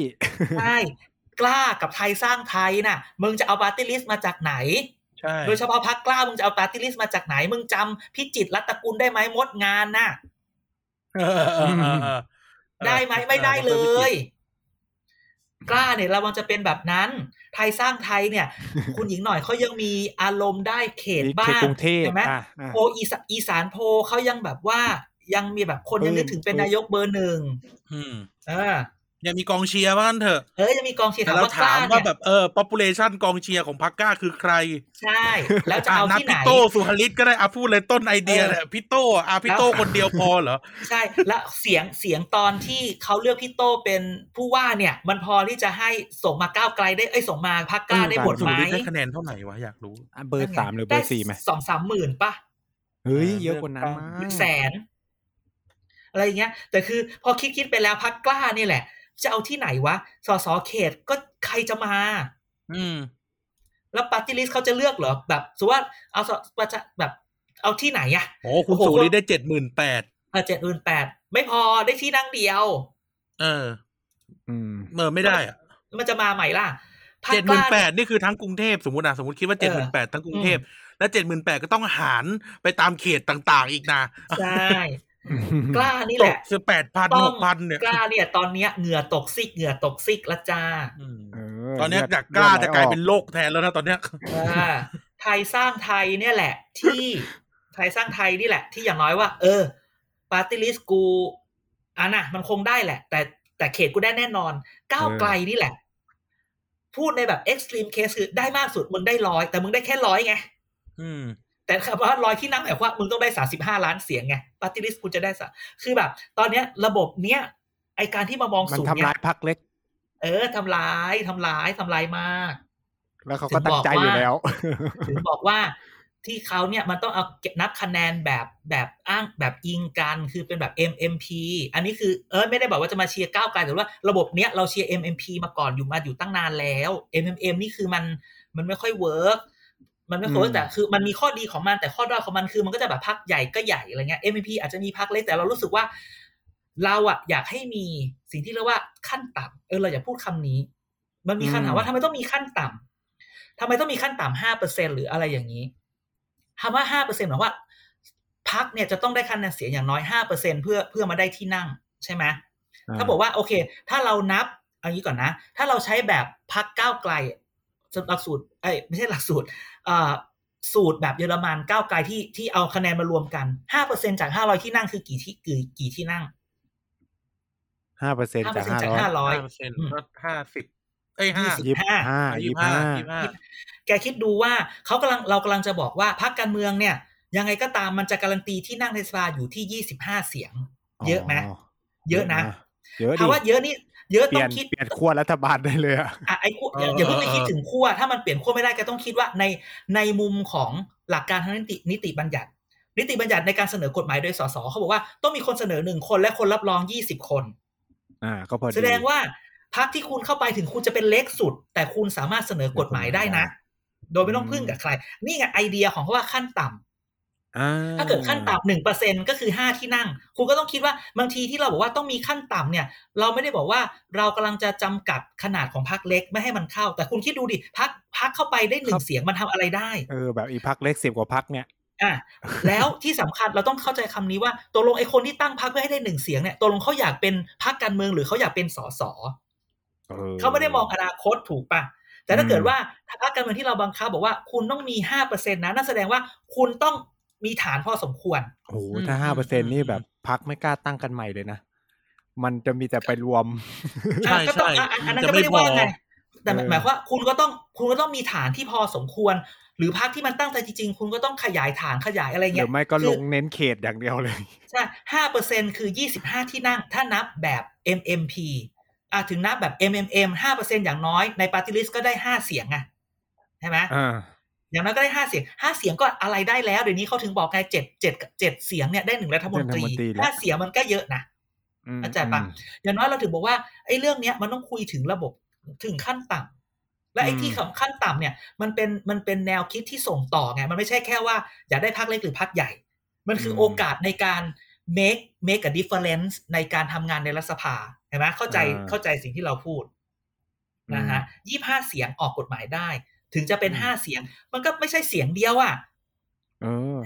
ใช่กล้ากับไทยสร้างไทยน่ะมึงจะเอาปาร์ตี้ลิสต์มาจากไหนโดยเฉพาะพรรคกล้ามึงจะเอาปาร์ตี้ลิสต์มาจากไหนมึงจำพิจิตรรัตนกุลได้ไหมมดงานน่ะได้ไหมไม่ได้เลยกล้าเนี่ยเรามันจะเป็นแบบนั้นไทยสร้างไทยเนี่ยคุณหญิงหน่อยเขายังมีอารมณ์ได้เขตบ้างใช่ไหมโพอีสานโพเขายังแบบว่ายังมีแบบคนยังนึกถึงเป็นนายกเบอร์หนึ่งยังมีกองเชียร์บ้างเถอะยังมีกองเชียร์แต่เราถามว่าแบบpopulation กองเชียร์ของพรรคกล้าคือใครใช่แล้วจะเอาที่ไหนพี่โตสุหฤทธิ์ก็ได้พูดเลยต้นไอเดียแหละพี่โตพี่โตคนเดียวพอเหรอใช่แล้วเสียงตอนที่เขาเลือกพี่โตเป็นผู้ว่าเนี่ยมันพอที่จะให้ส่งมาก้าวไกลได้ส่งมาพรรคกล้าได้หมดไหมได้คะแนนเท่าไหร่วะอยากรู้เบอร์3หรือเบอร์4มั้ย 2-3 หมื่นป่ะเฮ้ยเยอะกว่านั้นมั้ยแสนอะไรอย่างเงี้ยแต่คือพอคิดไปแล้วพรรคกล้านี่แหละจะเอาที่ไหนวะสสเขตก็ใครจะมาแล้วปาร์ตี้ลิสต์เขาจะเลือกเหรอแบบสมมุติว่าเอาแบบเอาที่ไหนอ่ะโอ้คุณสุริได้ 78,000 78,000 ไม่พอได้ที่นั่งเดียวไม่ได้อ่ะมันจะมาใหม่ล่ะ 78,000 นี่คือทั้งกรุงเทพสมมุติคิดว่า 78,000 ทั้งกรุงเทพแล้ว 78,000 ก็ต้องหารไปตามเขตต่างๆอีกนะใช่ กล้านี่แหละคือ 8,000 6,000 เนี่ยกล้าเนี่ยตอนเนี้ยเหงื่อตกซิกละจ้าตอนเนี้ยอยากกล้าจะกลายเป็นโรคแทนแล้วนะตอนเนี้ยไทยสร้างไทยเนี่ยแหละที่ไทยสร้างไทยนี่แหละที่อย่างน้อยว่าปาร์ตี้ลิสต์กูน่ะมันคงได้แหละแต่เขตกูได้แน่นอนก้าวไกลนี่แหละพูดในแบบเอ็กซ์ตรีมเคสคือได้มากสุดมึงได้100แต่มึงได้แค่100ไงแต่คำว่า100ที่นั่งหมายความว่ามึงต้องได้35ล้านเสียงไงปาร์ตี้ลิสต์กูจะได้สักคือแบบตอนเนี้ยระบบเนี้ยไอ้การที่มามองสูงเนี่ยมันทำร้ายพรรคเล็กทำร้ายมากแล้วเขาก็ตั้งใจอยู่แล้วถึงบอกว่าที่เขาเนี่ยมันต้องเอานับคะแนนแบบอ้างแบบอิงกันคือเป็นแบบ MMP อันนี้คือไม่ได้บอกว่าจะมาเชียร์ก้าวไกลแต่ว่าระบบเนี้ยเราเชียร์ MMP มาก่อนอยู่ตั้งนานแล้ว MMM นี่คือมันไม่ค่อยเวิร์คมันไม่ค่อยเวิร์คแต่คือมันมีข้อดีของมันแต่ข้อด้อยของมันคือมันก็จะแบบพรรคใหญ่ก็ใหญ่อะไรเงี้ย MMP อาจจะมีพรรคเล็กแต่เรารู้สึกว่าเราอะอยากให้มีสิ่งที่เรียกว่าขั้นต่ำเราอย่าพูดคำนี้มันมีคำถามว่าทำไมต้องมีขั้นต่ำ5% หรืออะไรอย่างนี้คำว่า 5% หมายว่าพรรคเนี่ยจะต้องได้คะแนนเสียงอย่างน้อย 5% เพื่อมาได้ที่นั่งใช่ไหมถ้าบอกว่าโอเคถ้าเรานับเอางี้ก่อนนะถ้าเราใช้แบบพรรคก้าวไกลหลักสูตรไม่ใช่หลักสูตรสูตรแบบเยอรมันก้าวไกลที่เอาคะแนนมารวมกัน 5% จาก500ที่นั่งคือกี่ที่นั่ง 5% จาก500 5% ก็50เอ้ย25แกคิดดูว่าเรากำลังจะบอกว่าพรรคการเมืองเนี่ยยังไงก็ตามมันจะการันตีที่นั่งในสภาอยู่ที่25เสียงเยอะไหมเยอะนะเพราะว่าเยอะนี่เยอะต้องคิดเปลี่ยนขั้วรัฐบาลได้เลยไอ้ขั้วอย่าเพิ่งไปคิดถึงขั้วถ้ามันเปลี่ยนขั้วไม่ได้ก็ต้องคิดว่าในมุมของหลักการทางนิติบัญญัติในการเสนอกฎหมายโดยสสเขาบอกว่าต้องมีคนเสนอ1คนและคนรับรอง20คนก็พอแสดงว่าพรรคที่คุณเข้าไปถึงคุณจะเป็นเล็กสุดแต่คุณสามารถเสนอกฎหมายได้นะโดยไม่ต้องพึ่งกับใครนี่ไงไอเดียของเขาว่าขั้นต่ำถ้าเกิดขั้นต่ำ 1% ก็คือ5ที่นั่งคุณก็ต้องคิดว่าบางทีที่เราบอกว่าต้องมีขั้นต่ำเนี่ยเราไม่ได้บอกว่าเรากำลังจะจำกัดขนาดของพรรคเล็กไม่ให้มันเข้าแต่คุณคิดดูดิพรรคเข้าไปได้1เสียงมันทำอะไรได้แบบอีพรรคเล็ก10กว่าพรรคเนี่ยแล้วที่สำคัญเราต้องเข้าใจคำนี้ว่าตกลงไอ้คนที่ตั้งพรรคเพื่อให้ได้1เสียงเนี่ยตกลงเขาอยากเป็นพรรคการเมืองหรือเขาอยากเป็นสสเขาไม่ได้มองอนาคตถูกปะแต่ถ้าเกิดว่าพรรคการเมืองที่เราบังคับบอกว่าคุณต้องมี 5% นะนั่นแสดงว่าคุณต้องมีฐานพอสมควรโอ้โหถ้า 5% นี่แบบพรรคไม่กล้าตั้งกันใหม่เลยนะมันจะมีแต่ไปรวมใช่อันนั้นก็ไม่ได้ว่าไงแต่หมายความว่าคุณก็ต้องมีฐานที่พอสมควรหรือพรรคที่มันตั้งใจจริงๆคุณก็ต้องขยายฐานขยายอะไรเงี้ยหรือไม่ก็ลงเน้นเขตอย่างเดียวเลยใช่ 5% คือ25ที่นั่งถ้านับแบบ MMPถึงนับแบบ MMM 5% อย่างน้อยในปาร์ตี้ลิสต์ก็ได้5เสียงไงใช่ไหมอย่างน้อยก็ได้5เสียงก็อะไรได้แล้วเดี๋ยวนี้เขาถึงบอกไง7เสียงเนี่ยได้1รัฐมนตรี5เสียงมันก็เยอะนะเข้าใจป่ะอย่างน้อยเราถึงบอกว่าไอ้เรื่องเนี้ยมันต้องคุยถึงระบบถึงขั้นต่ำและไอ้ที่ขั้นต่ำเนี่ยมันเป็นแนวคิดที่ส่งต่อไงมันไม่ใช่แค่ว่าอยากได้พรรคเล็กหรือพรรคใหญ่มันคือโอกาสในการmake a difference ในการทำงานในรัฐสภาเห็นไหมเข้าใจสิ่งที่เราพูดนะฮะ25เสียงออกกฎหมายได้ถึงจะเป็น5เสียงมันก็ไม่ใช่เสียงเดียวอ่ะ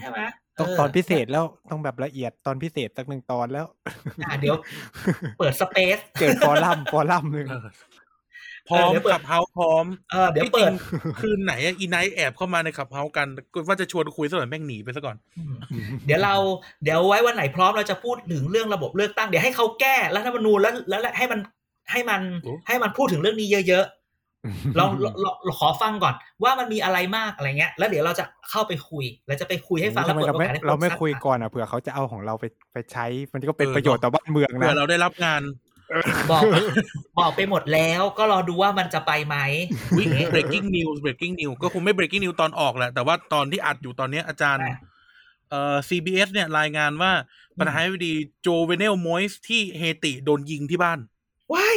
ใช่ไหมต้องตอนพิเศษแล้วต้องแบบละเอียดตอนพิเศษสักหนึ่งตอนแล้วเดี๋ยวเปิดสเปซเกิดฟอรัมหนึ่งพร้อมขับเฮาพร้อมเดี๋ยวเปิดคืนไหนอีไนท์แอบเข้ามาในขับเฮากันว่าจะชวนคุยซะหน่อยแม่งหนีไปซะก่อนเดี๋ยวไว้วันไหนพร้อมเราจะพูดถึงเรื่องระบบเลือกตั้งเดี๋ยวให้เขาแก้รัฐธรรมนูญแล้วให้มันพูดถึงเรื่องนี้เยอะๆเราขอฟังก่อนว่ามันมีอะไรมากอะไรเงี้ยแล้วเดี๋ยวเราจะเข้าไปคุยแล้วจะไปคุยให้ฟังแล้วเราไม่คุยก่อนอ่ะเผื่อเขาจะเอาของเราไปใช้มันก็เป็นประโยชน์ต่อบ้านเมืองนะเผื่อเราได้รับงานบอกไปหมดแล้วก็รอดูว่ามันจะไปไหม breaking news ก็คงไม่ breaking news ตอนออกแหละแต่ว่าตอนที่อัดอยู่ตอนนี้อาจารย์CBS เนี่ยรายงานว่าประธานาธิบดีโจเวเนลมอยส์ที่เฮติโดนยิงที่บ้านว้าย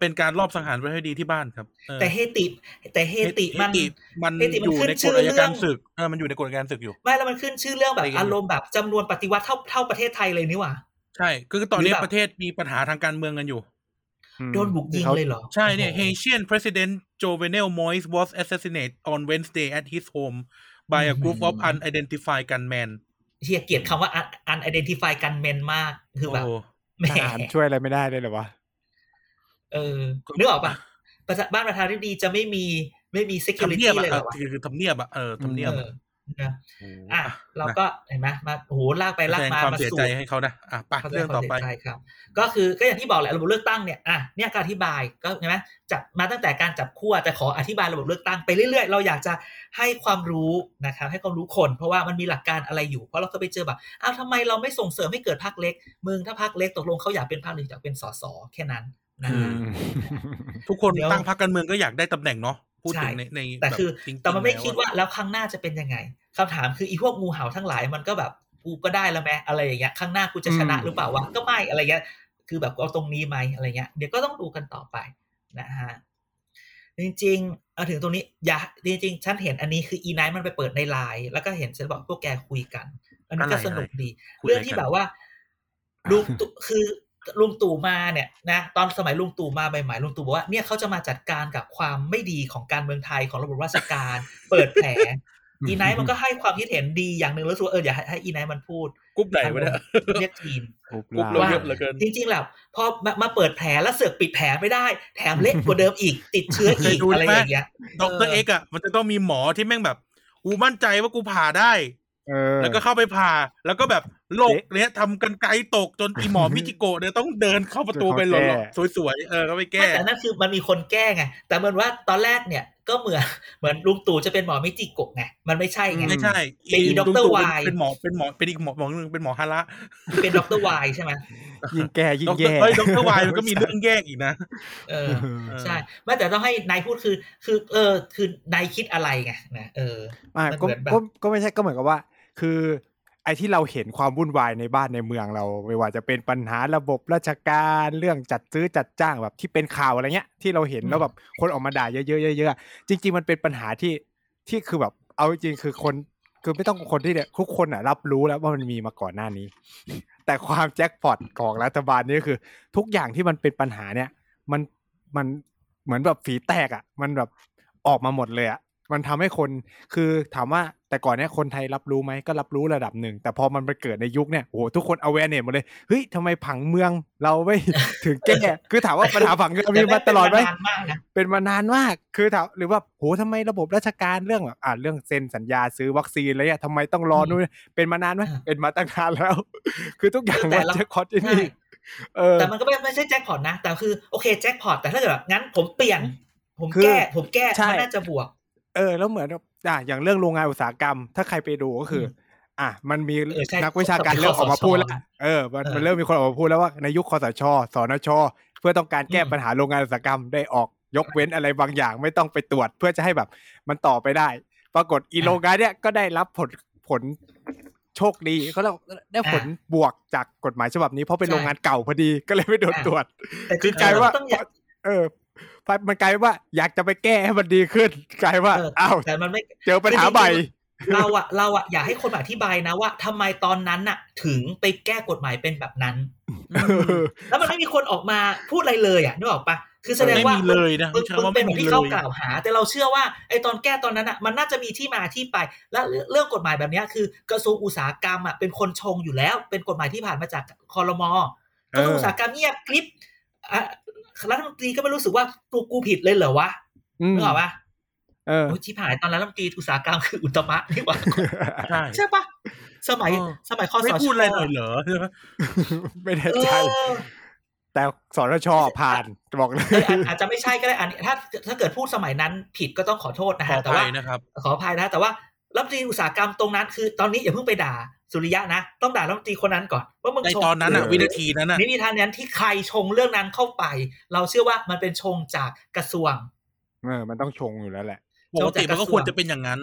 เป็นการลอบสังหารประธานาธิบดีที่บ้านครับแต่เฮติมันอยู่ในกฎอัยการศึกมันอยู่ในกฎอัยการศึกอยู่ไม่แล้วมันขึ้นชื่อเรื่องแบบอารมณ์แบบจำนวนปฏิวัติเท่าประเทศไทยเลยนี่หว่าใช่คือตอนนี้ประเทศมีปัญหาทางการเมืองกันอยู่โดนบุกยิงเลยเหรอใช่เนี่ย Haitian President Jovenel Moïse was assassinated on Wednesday at his home by a group of unidentified gunmen เฮียเกลียดคำว่า unidentified gunmen มากคือแบบทหารช่วยอะไรไม่ได้เลยหรอวะนึกออกป่ะบ้านประธานาธิบดีจะไม่มี security เลยหรอวะคือทำเนียบอ่ะทำเนียบนะอ่ะเราก็เห็นไหมมาโหลากไปลากมามาสู่ให้เขานะอ่ะไปเรื่องต่อไปครับก็คือก็อย่างที่บอกแหละระบบเลือกตั้งเนี่ยอ่ะเนี่ยการอธิบายก็ใช่ไหมจับมาตั้งแต่การจับขั้วแต่ขออธิบายระบบเลือกตั้งไปเรื่อยๆเราอยากจะให้ความรู้นะครับให้ความรู้คนเพราะว่ามันมีหลักการอะไรอยู่เพราะเราก็ไปเจอแบบอ้าวทำไมเราไม่ส่งเสริมให้เกิดพรรคเล็กมึงถ้าพรรคเล็กตกลงเขาอยากเป็นพรรคหรืออยากเป็นส.ส.แค่นั้นนะทุกคนตั้งพรรคการเมืองก็อยากได้ตำแหน่งเนาะพูดถึงในแต่คือแต่มันไม่คิดว่าแล้วครั้งหน้าจะเป็นยังไงคำถามคืออีพวกงูเห่าทั้งหลายมันก็แบบกูก็ได้แล้วแม้อะไรอย่างเงี้ยข้างหน้ากูจะชนะหรือเปล่าวะก็ไม่อะไรเงี้ยคือแบบเอาตรงนี้ไหมอะไรเงี้ยเดี๋ยวก็ต้องดูกันต่อไปนะฮะจริงๆเอาถึงตรงนี้อย่าจริงๆฉันเห็นอันนี้คืออีไนท์มันไปเปิดในไลน์แล้วก็เห็นฉันบอกพวกแกคุยกันอันนี้ก็สนุกดีเรื่องที่แบบว่าลุงคือลุงตู่มาเนี่ยนะตอนสมัยลุงตู่มาใหม่ๆลุงตู่บอกว่าเนี่ยเขาจะมาจัดการกับความไม่ดีของการเมืองไทยของระบบราชการเปิดแผลอีไนท์มันก็ให้ความคิดเห็นดีอย่างนึงแล้วส่วนอย่าให้อีไนท์มันพูดกรุ๊ปไหนวะเนี่ยเรียกทีมกรุ๊ปเราเยอะเหลือเกินจริงๆแล้วพอมาเปิดแผลแล้วเสือกปิดแผลไม่ได้แถมเล็กกว่าเดิมอีกติดเชื้ออีกอะไรอย่างเงี้ยดร.เอกอ่ะมันจะต้องมีหมอที่แม่งแบบกูมั่นใจว่ากูผ่าได้แล้วก็เข้าไปผ่าแล้วก็แบบโรคเนี้ยทำกันไกลตกจนอีหมอมิจิโกะเนี่ยต้องเดินเข้าประตูไปหลบๆสวยๆเข้าไปแก้แต่นั่นคือมันมีคนแก้ไงแต่เหมือนว่าตอนแรกเนี่ยก็เหมือนลุงตู่จะเป็นหมอมิจิโกะไงมันไม่ใช่ไงไม่ใช่เป็นด็อกเตอร์วายเป็นหมอเป็นอีกหมอนึงเป็นหมอฮาระเป็นด็อกเตอร์วายใช่ไหมยิ่งแก่ยิ่งแย่เฮ้ยด็อกเตอร์วายมันก็มีเรื่องแย่อีกนะใช่แม้แต่ต้องให้นายพูดคือคือนายคิดอะไรไงนะก็ไม่ใช่ก็เหมือนกับว่าคือไอ้ที่เราเห็นความวุ่นวายในบ้านในเมืองเราไม่ว่าจะเป็นปัญหาระบบราชการเรื่องจัดซื้อจัดจ้างแบบที่เป็นข่าวอะไรเงี้ยที่เราเห็นแล้วแบบคนออกมาด่าเยอะๆเยอะๆจริงๆมันเป็นปัญหาที่คือแบบเอาจริงคือคนคือไม่ต้องคนที่เนี่ยทุกคนน่ะรับรู้แล้วว่ามันมีมาก่อนหน้านี้แต่ความแจ็คพอตของรัฐบาลนี่คือทุกอย่างที่มันเป็นปัญหาเนี่ยมันเหมือนแบบฝีแตกอ่ะมันแบบออกมาหมดเลยอ่ะมันทำให้คนคือถามว่าแต่ก่อนเนี่ยคนไทยรับรู้ไหมก็รับรู้ระดับหนึ่งแต่พอมันไปเกิดในยุคเนี่ยโอ้โหทุกคนเอาแวร์เน็ตหมดเลยเฮ้ยทำไมผังเมืองเราไม่ถึงแก้คือถามว่าปัญหาผังเมืองมีมาตลอดไหมเป็นมานานมากคือถามหรือว่าโหทำไมระบบราชการเรื่องแบบเรื่องเซ็นสัญญาซื้อวัคซีนอะไรเนี่ยทำไมต้องรอนู่นเป็นมานานไหมเป็นมาตั้งนานแล้วคือทุกอย่างมันแจ็คพอตที่นี่แต่มันก็ไม่ใช่แจ็คพอตนะแต่คือโอเคแจ็คพอตแต่ถ้าเกิดงั้นผมเปลี่ยนผมแก้มันน่าจะบวกแล้วเหมือนอย่างเรื่องโรงงานอุตสาหกรรมถ้าใครไปดูก็คือมันมีนักวิชาการเริ่มออกมาพูดแล้วมันเริ่มมีคนออกมาพูดแล้วว่าในยุคคสช.สนช.เพื่อต้องการแก้ปัญหาโรงงานอุตสาหกรรมได้ออกยกเว้นอะไรบางอย่างไม่ต้องไปตรวจเพื่อจะให้แบบมันต่อไปได้ปรากฏอีโรงงานเนี่ยก็ได้รับผลโชคดีเขาได้ผลบวกจากกฎหมายฉบับนี้เพราะเป็นโรงงานเก่าพอดีก็เลยไม่โดนตรวจคือกลายว่ามันกลายว่าอยากจะไปแก้ให้มันดีขึ้นกลายว่าอ้าวแต่มันไม่เจอปัญหาใหม่เราอะอยากให้คนอธิบายนะว่าทำไมตอนนั้นน่ะถึงไปแก้กฎหมายเป็นแบบนั้นแล้วมันไม่มีคนออกมาพูดอะไรเลยอ่ะนึกออกปะคือแสดงว่ามันเป็นแบบที่เขากล่าวหาแต่เราเชื่อว่าไอ้ตอนแก้ตอนนั้นอ่ะมันน่าจะมีที่มาที่ไปและเรื่องกฎหมายแบบนี้คือกระทรวงอุตสาหกรรมอ่ะเป็นคนชงอยู่แล้วเป็นกฎหมายที่ผ่านมาจากครม.กระทรวงอุตสาหกรรมเงียบกริบรัฐมนตรีก็ไม่รู้สึกว่าตัวกูผิดเลยเหรอวะนึกออกปะชิบหายตอนรัฐมนตรีอุตสาหกรรมคืออุตตมะนี่หว่าใช่ปะสมัยคสช.ไม่พูดอะไรหน่อยเหรอไม่ได้ใช่แต่สนช.ผ่านบอกเลยอาจจะไม่ใช่ก็ได้อันนี้ถ้าเกิดพูดสมัยนั้นผิดก็ต้องขอโทษนะฮะแต่ว่าขออภัยนะแต่ว่ารัฐมนตรีอุตสาหกรรมตรงนั้นคือตอนนี้อย่าเพิ่งไปด่าสุริยะนะต้องด่ารัฐมนตรีคนนั้นก่อนว่ามึงชงตอนนั้นน่ะวินาทีนั้นน่ะนิทานนั้นที่ใครชงเรื่องนั้นเข้าไปเราเชื่อว่ามันเป็นชงจากกระทรวงมันต้องชงอยู่แล้วแหละปกติมันก็ควรจะเป็นอย่างนั้น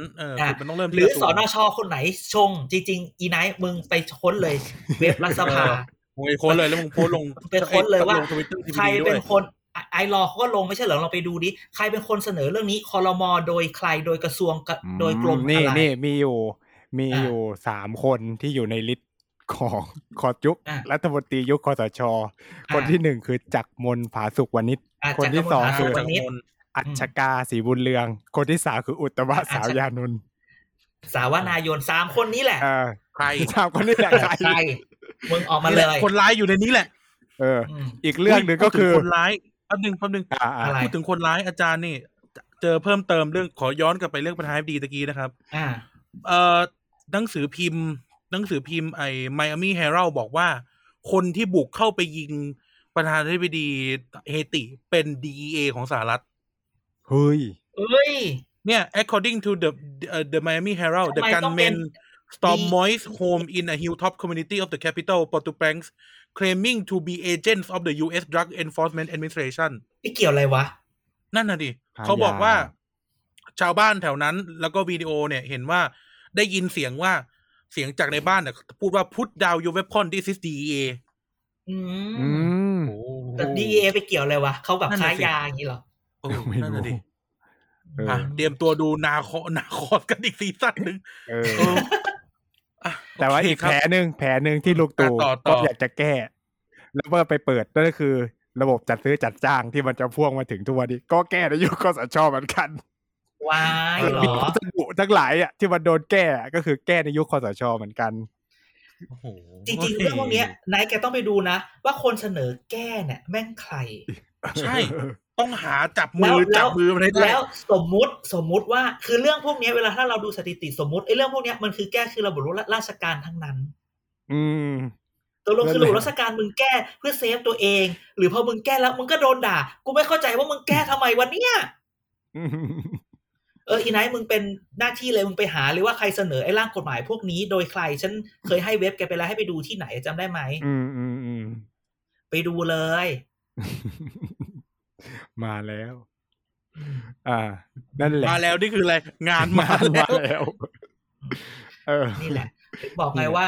มันต้องเริ่มหรือสนช.คนไหนชงจริงๆอีไนท์มึงไปค้นเลยเว็บรัฐสภามึงไปค้นเลยแล้วมึงโพสลงไปค้นเลยว่าใครเป็นคนไอรอเขาก็ลงไม่ใช่เหรอเราไปดูดิใครเป็นคนเสนอเรื่องนี้ครม.โดยใครโดยกระทรวงโดยกรมอะไรนี่มีอยู่3คนที่อยู่ในลิสต์ของคอยุครัฐมนตรียุคคสช.คนที่1คือจักรมลผาสุกวณิชคนที่2คืออัจฉกาศรีบุญเรืองคนที่3คืออุตตมะสาวยานนท์สาวนายน3คนนี้แหละ ใครถามคนนี้แหละใครมึงออกมาเลยคนร้ายอยู่ในนี้แหละเอออีกเรื่องนึงก็คือคนร้ายแป๊บนึงพูดถึงคนร้ายอาจารย์นี่เจอเพิ่มเติมเรื่องขอย้อนกลับไปเรื่องประธานาธิบดีตะกี้นะครับหนังสือพิมพ์ไอ้ Miami Herald บอกว่าคนที่บุกเข้าไปยิงประธานาธิบดีเฮติเป็น DEA ของสหรัฐเฮ้ยเนี่ย according to the Miami Herald the gunmen stormed Moise's home in a hilltop community of the capital Port-au-Prince claiming to be agents of the US Drug Enforcement Administration ไม่เกี่ยวอะไรวะนั่นน่ะดิเขาบอกว่าชาวบ้านแถวนั้นแล้วก็วิดีโอเนี่ยเห็นว่าได้ยินเสียงว่าเสียงจากในบ้านน่ะพูดว่า put down your weapon this is DEA แต่ DEA ไปเกี่ยวอะไรวะเขาแบบค้ายาอย่างงี้เหรอนั่นน่ะดิเตรียมตัวดูนาคอสกันอีกซีซั่นนึงแต่ว่าอีกแผลนึงที่ลุงตู่ก็อยากจะแก้แล้วก็ไปเปิดนั่นก็คือระบบจัดซื้อจัดจ้างที่มันจะพ่วงมาถึงทุกวันนี้ก็แก้ในยุคคสช.เหมือนกันว้ายเหรอวัสดุทั้งหลายอ่ะที่มันโดนแก้ก็คือแก้ในยุคคสช.เหมือนกันโอ้โหจริงๆเรื่องพวกเนี้ยนายแกต้องไปดูนะว่าคนเสนอแก้เนี่ยแม่งใครใช่ต้องหาจับมือมาได้แล้วสมมุติว่าคือเรื่องพวกนี้เวลาถ้าเราดูสถิติสมมุติไอ้เรื่องพวกนี้มันคือแก้คือระบบราชการทั้งนั้นตัวลงคือระบบราชการมึงแก้เพื่อเซฟตัวเองหรือพอมึงแก้แล้วมึงก็โดนด่ากูไม่เข้าใจว่ามึงแก้ทำไมวะเนี่ยอีไนท์มึงเป็นหน้าที่เลยมึงไปหาเลยว่าใครเสนอไอ้ร่างกฎหมายพวกนี้โดยใครฉันเคยให้เว็บแกไปแล้วให้ไปดูที่ไหนจำได้ไหมไปดูเลยมาแล้วนั่นแหละมาแล้วนี่คืออะไรงานมาแล้วนี่แหละบอกไงว่า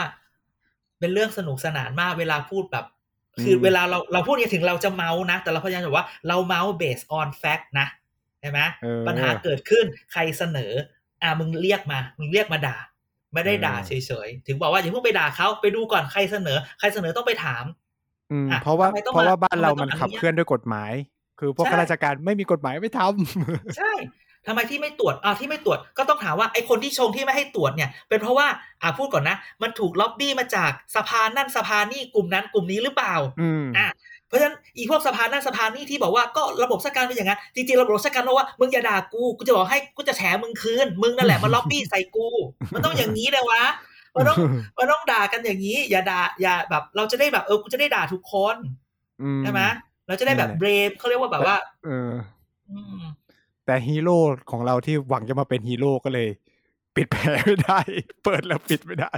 เป็นเรื่องสนุกสนานมากเวลาพูดแบบคือเวลาเราพูดกันถึงเราจะเมานะแต่เราพยายามจะบอกว่าเราเมา based on fact นะใช่ไหมปัญหาเกิดขึ้นใครเสนอมึงเรียกมาด่าไม่ได้ด่าเฉยๆถึงบอกว่าอย่าเพิ่งไปด่าเขาไปดูก่อนใครเสนอต้องไปถามเพราะว่าบ้านเรามันขับเคลื่อนด้วยกฎหมายคือพวกข้าราชการไม่มีกฎหมายไม่ทำใช่ทำไมที่ไม่ตรวจที่ไม่ตรวจก็ต้องถามว่าไอ้คนที่ชงที่ไม่ให้ตรวจเนี่ยเป็นเพราะว่าพูดก่อนนะมันถูกล็อบบี้มาจากสภานั่นสภานี่กลุ่มนั้นกลุ่มนี้หรือเปล่าเพราะฉะนั้นอีพวกสภานั่นสภานี่ที่บอกว่าก็ระบบราชการเป็นอย่างนั้นจริงๆระบบราชการบอกว่ามึงอย่าด่ากูจะบอกให้กูจะแฉมึงคืนมึงนั่นแหละมาล็อบบี้ใส่กูมันต้องอย่างนี้เลยวะมันต้องด่ากันอย่างนี้อย่าด่าอย่าแบบเราจะได้แบบกูจะได้ด่าทุกคนใช่ไหมเราจะได้แบบเบรฟเขาเรียกว่าแบบว่าแต่ฮีโร่ของเราที่หวังจะมาเป็นฮีโร่ก็เลยปิดแผลไม่ได้เปิดแล้วปิดไม่ได้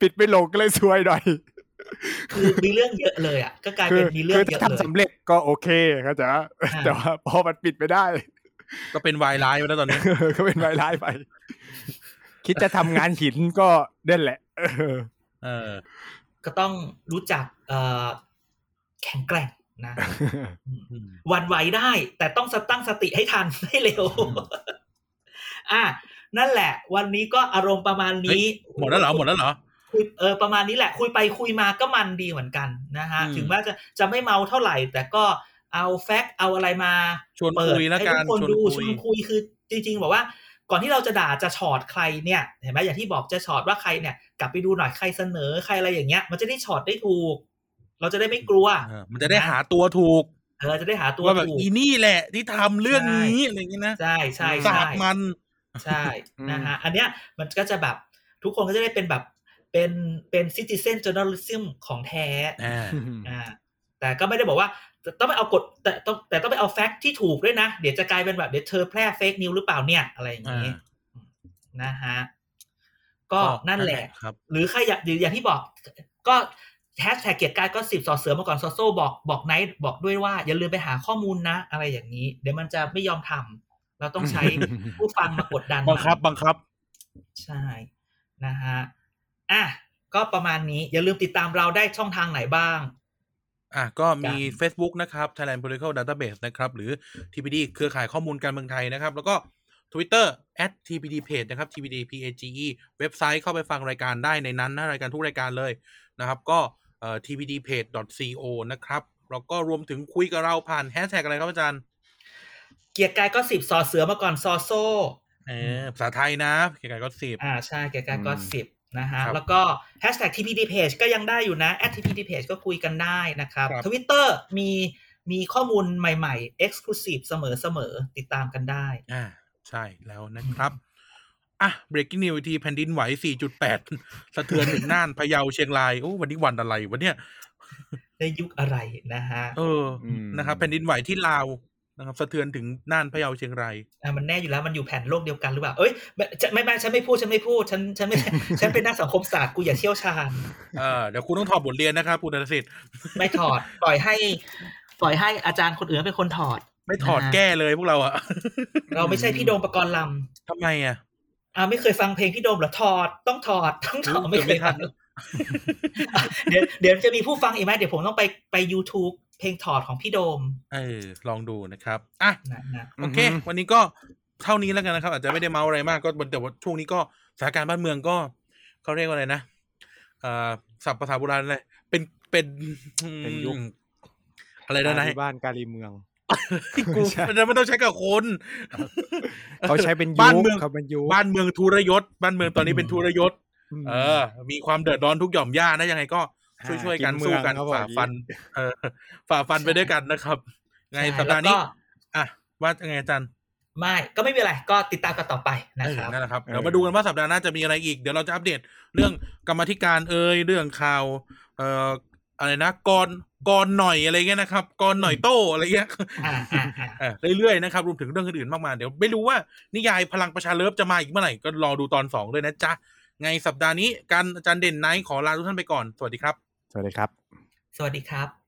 ปิดไม่ลงก็เลยซวยหน่อยคือมีเรื่องเยอะเลยอ่ะก็กลายเป็นมีเรื่องเยอะเลยคือทำสำเร็จก็โอเคครับจ๊ะแต่ว่าพอมันปิดไม่ได้ก็เป็นวายร้ายไปแล้วตอนนี้ก็เป็นวายร้ายไปคิดจะทำงานหินก็เด่นแหละก็ต้องรู้จักแข็งแกร่งนะวันไหวได้แต่ต้องตั้งสติให้ทันให้เร็วนั่นแหละวันนี้ก็อารมณ์ประมาณนี้หมดแล้วเหรอประมาณนี้แหละคุยไปคุยมาก็มันดีเหมือนกันนะฮะถึงว่าจะไม่เมาเท่าไหร่แต่ก็เอาแฟกต์เอาอะไรมาชวนคุยแล้วกันชวนคุยคือจริงๆบอกว่าก่อนที่เราจะด่าจะฉอดใครเนี่ยเห็นไหมอย่างที่บอกจะฉอดว่าใครเนี่ยกลับไปดูหน่อยใครเสนอใครอะไรอย่างเงี้ยมันจะได้ฉอดได้ถูกเราจะได้ไม่กลัวมันจะได้หาตัวถูกเราจะได้หาตัวถูกว่าแบบอีนี่แหละที่ทำเรื่องนี้อะไรอย่างเงี้ยนะใช่ใช่ใช่มันใช่นะฮะอันเนี้ยมันก็จะแบบทุกคนก็จะได้เป็นแบบเป็น citizen journalism ของแท้แต่ก็ไม่ได้บอกว่าต้องไปเอากฎแต่ต้องไปเอาแฟกต์ที่ถูกด้วยนะเดี๋ยวจะกลายเป็นแบบเดี๋ยวเธอแพร่เฟคนิวหรือเปล่าเนี่ยอะไรอย่างงี้นะฮะก็นั่นแหละหรือใครอยากอย่างที่บอกก็แฮชแท็กเกียรติกายก็10สอเสือมาก่อนซอโซ่บอกไนท์บอกด้วยว่าอย่าลืมไปหาข้อมูลนะอะไรอย่างนี้เดี๋ยวมันจะไม่ยอมทำเราต้องใช้ผู้ฟังมากดดันบังคับใช่นะฮะก็ประมาณนี้อย่าลืมติดตามเราได้ช่องทางไหนบ้างก็มี Facebook นะครับ Thailand Political Database นะครับหรือ TPD เครือข่ายข้อมูลการเมืองไทยนะครับแล้วก็ Twitter @tpdpage นะครับ tpdpage เว็บไซต์เข้าไปฟังรายการได้ในนั้นนะรายการทุกรายการเลยนะครับก็tpdpage.co นะครับแล้วก็รวมถึงคุยกับเราผ่านแฮชแท็กอะไรครับอาจารย์เกียร์กายก็10ซอเสือมาก่อนซอโซ่ภาษาไทยนะเกียร์กายก็10ใช่เกียร์กายก็10 นะฮะแล้วก็ #tpdpage ก็ยังได้อยู่นะ @tpdpage ก็คุยกันได้นะครับ Twitter มีข้อมูลใหม่ๆ exclusive เสมอๆติดตามกันได้ใช่แล้วนะครับbreaking news ทีแผ่นดินไหว 4.8 สะเทือนถึงน่านพะเยาเชียงรายโอ้วันนี้วันอะไรวะเนี่ยในยุคอะไรนะฮะนะครับแผ่นดินไหวที่ลาวนะครับสะเทือนถึงน่านพะเยาเชียงรายมันแน่อยู่แล้วมันอยู่แผ่นโลกเดียวกันหรือเปล่าเอ้ยไม่ฉันไม่พูดฉันเป็นนักสังคมศาสตร์กูอย่าเชี่ยวชาญเดี๋ยวคุณต้องถอดบทเรียนนะครับคุณอรสิทธิ์ไม่ถอดปล่อยให้อาจารย์คนอื่นเป็นคนถอดไม่ถอดแก้เลยพวกเราอ่ะเราไม่ใช่พี่โดมปกรณ์ลำทำไมอ่ะไม่เคยฟังเพลงพี่โดมหรอถอดไม่เคยฟังเดี๋ยวจะมีผู้ฟังอีกไหมเดี๋ยวผมต้องไป YouTube เพลงถอดของพี่โดมลองดูนะครับโอเควันนี้ก็เท่านี้แล้วกันนะครับอาจจะไม่ได้เมาอะไรมากก็แต่ว่าช่วงนี้ก็สถานการณ์บ้านเมืองก็เขาเรียกว่าอะไรนะศัพท์ภาษาโบราณอะไรเป็นยุคอะไรนะในบ้านการีเมืองกูไม่ต้องใช้กับคนเขาใช้เป็นยุคบ้านเมืองทุรยศบ้านเมืองตอนนี้เป็นทุรยศมีความเดือดร้อนทุกหย่อมย่านะยังไงก็ช่วยกันสู้กันฝ่าฟันไปด้วยกันนะครับไงสัปดาห์นี้ว่าไงอาจารย์ไม่ก็ไม่มีอะไรก็ติดตามกันต่อไปนะครับนั่นแหละครับเดี๋ยวมาดูกันว่าสัปดาห์หน้าจะมีอะไรอีกเดี๋ยวเราจะอัปเดตเรื่องกรรมธิการเรื่องข่าวอะไรนะก่อนหน่อยอะไรเงี้ยนะครับก่อนหน่อยโตอะไรเงี้ยเรื่อยๆนะครับรวมถึงเรื่องอื่นๆมากมายเดี๋ยวไม่รู้ว่านิยายพลังประชาเลิฟจะมาอีกเมื่อไหร่ก็รอดูตอน2ด้วยนะจ๊ะไงสัปดาห์นี้กันอาจารย์เด่นไนท์ขอลาทุกท่านไปก่อนสวัสดีครับสวัสดีครับสวัสดีครับ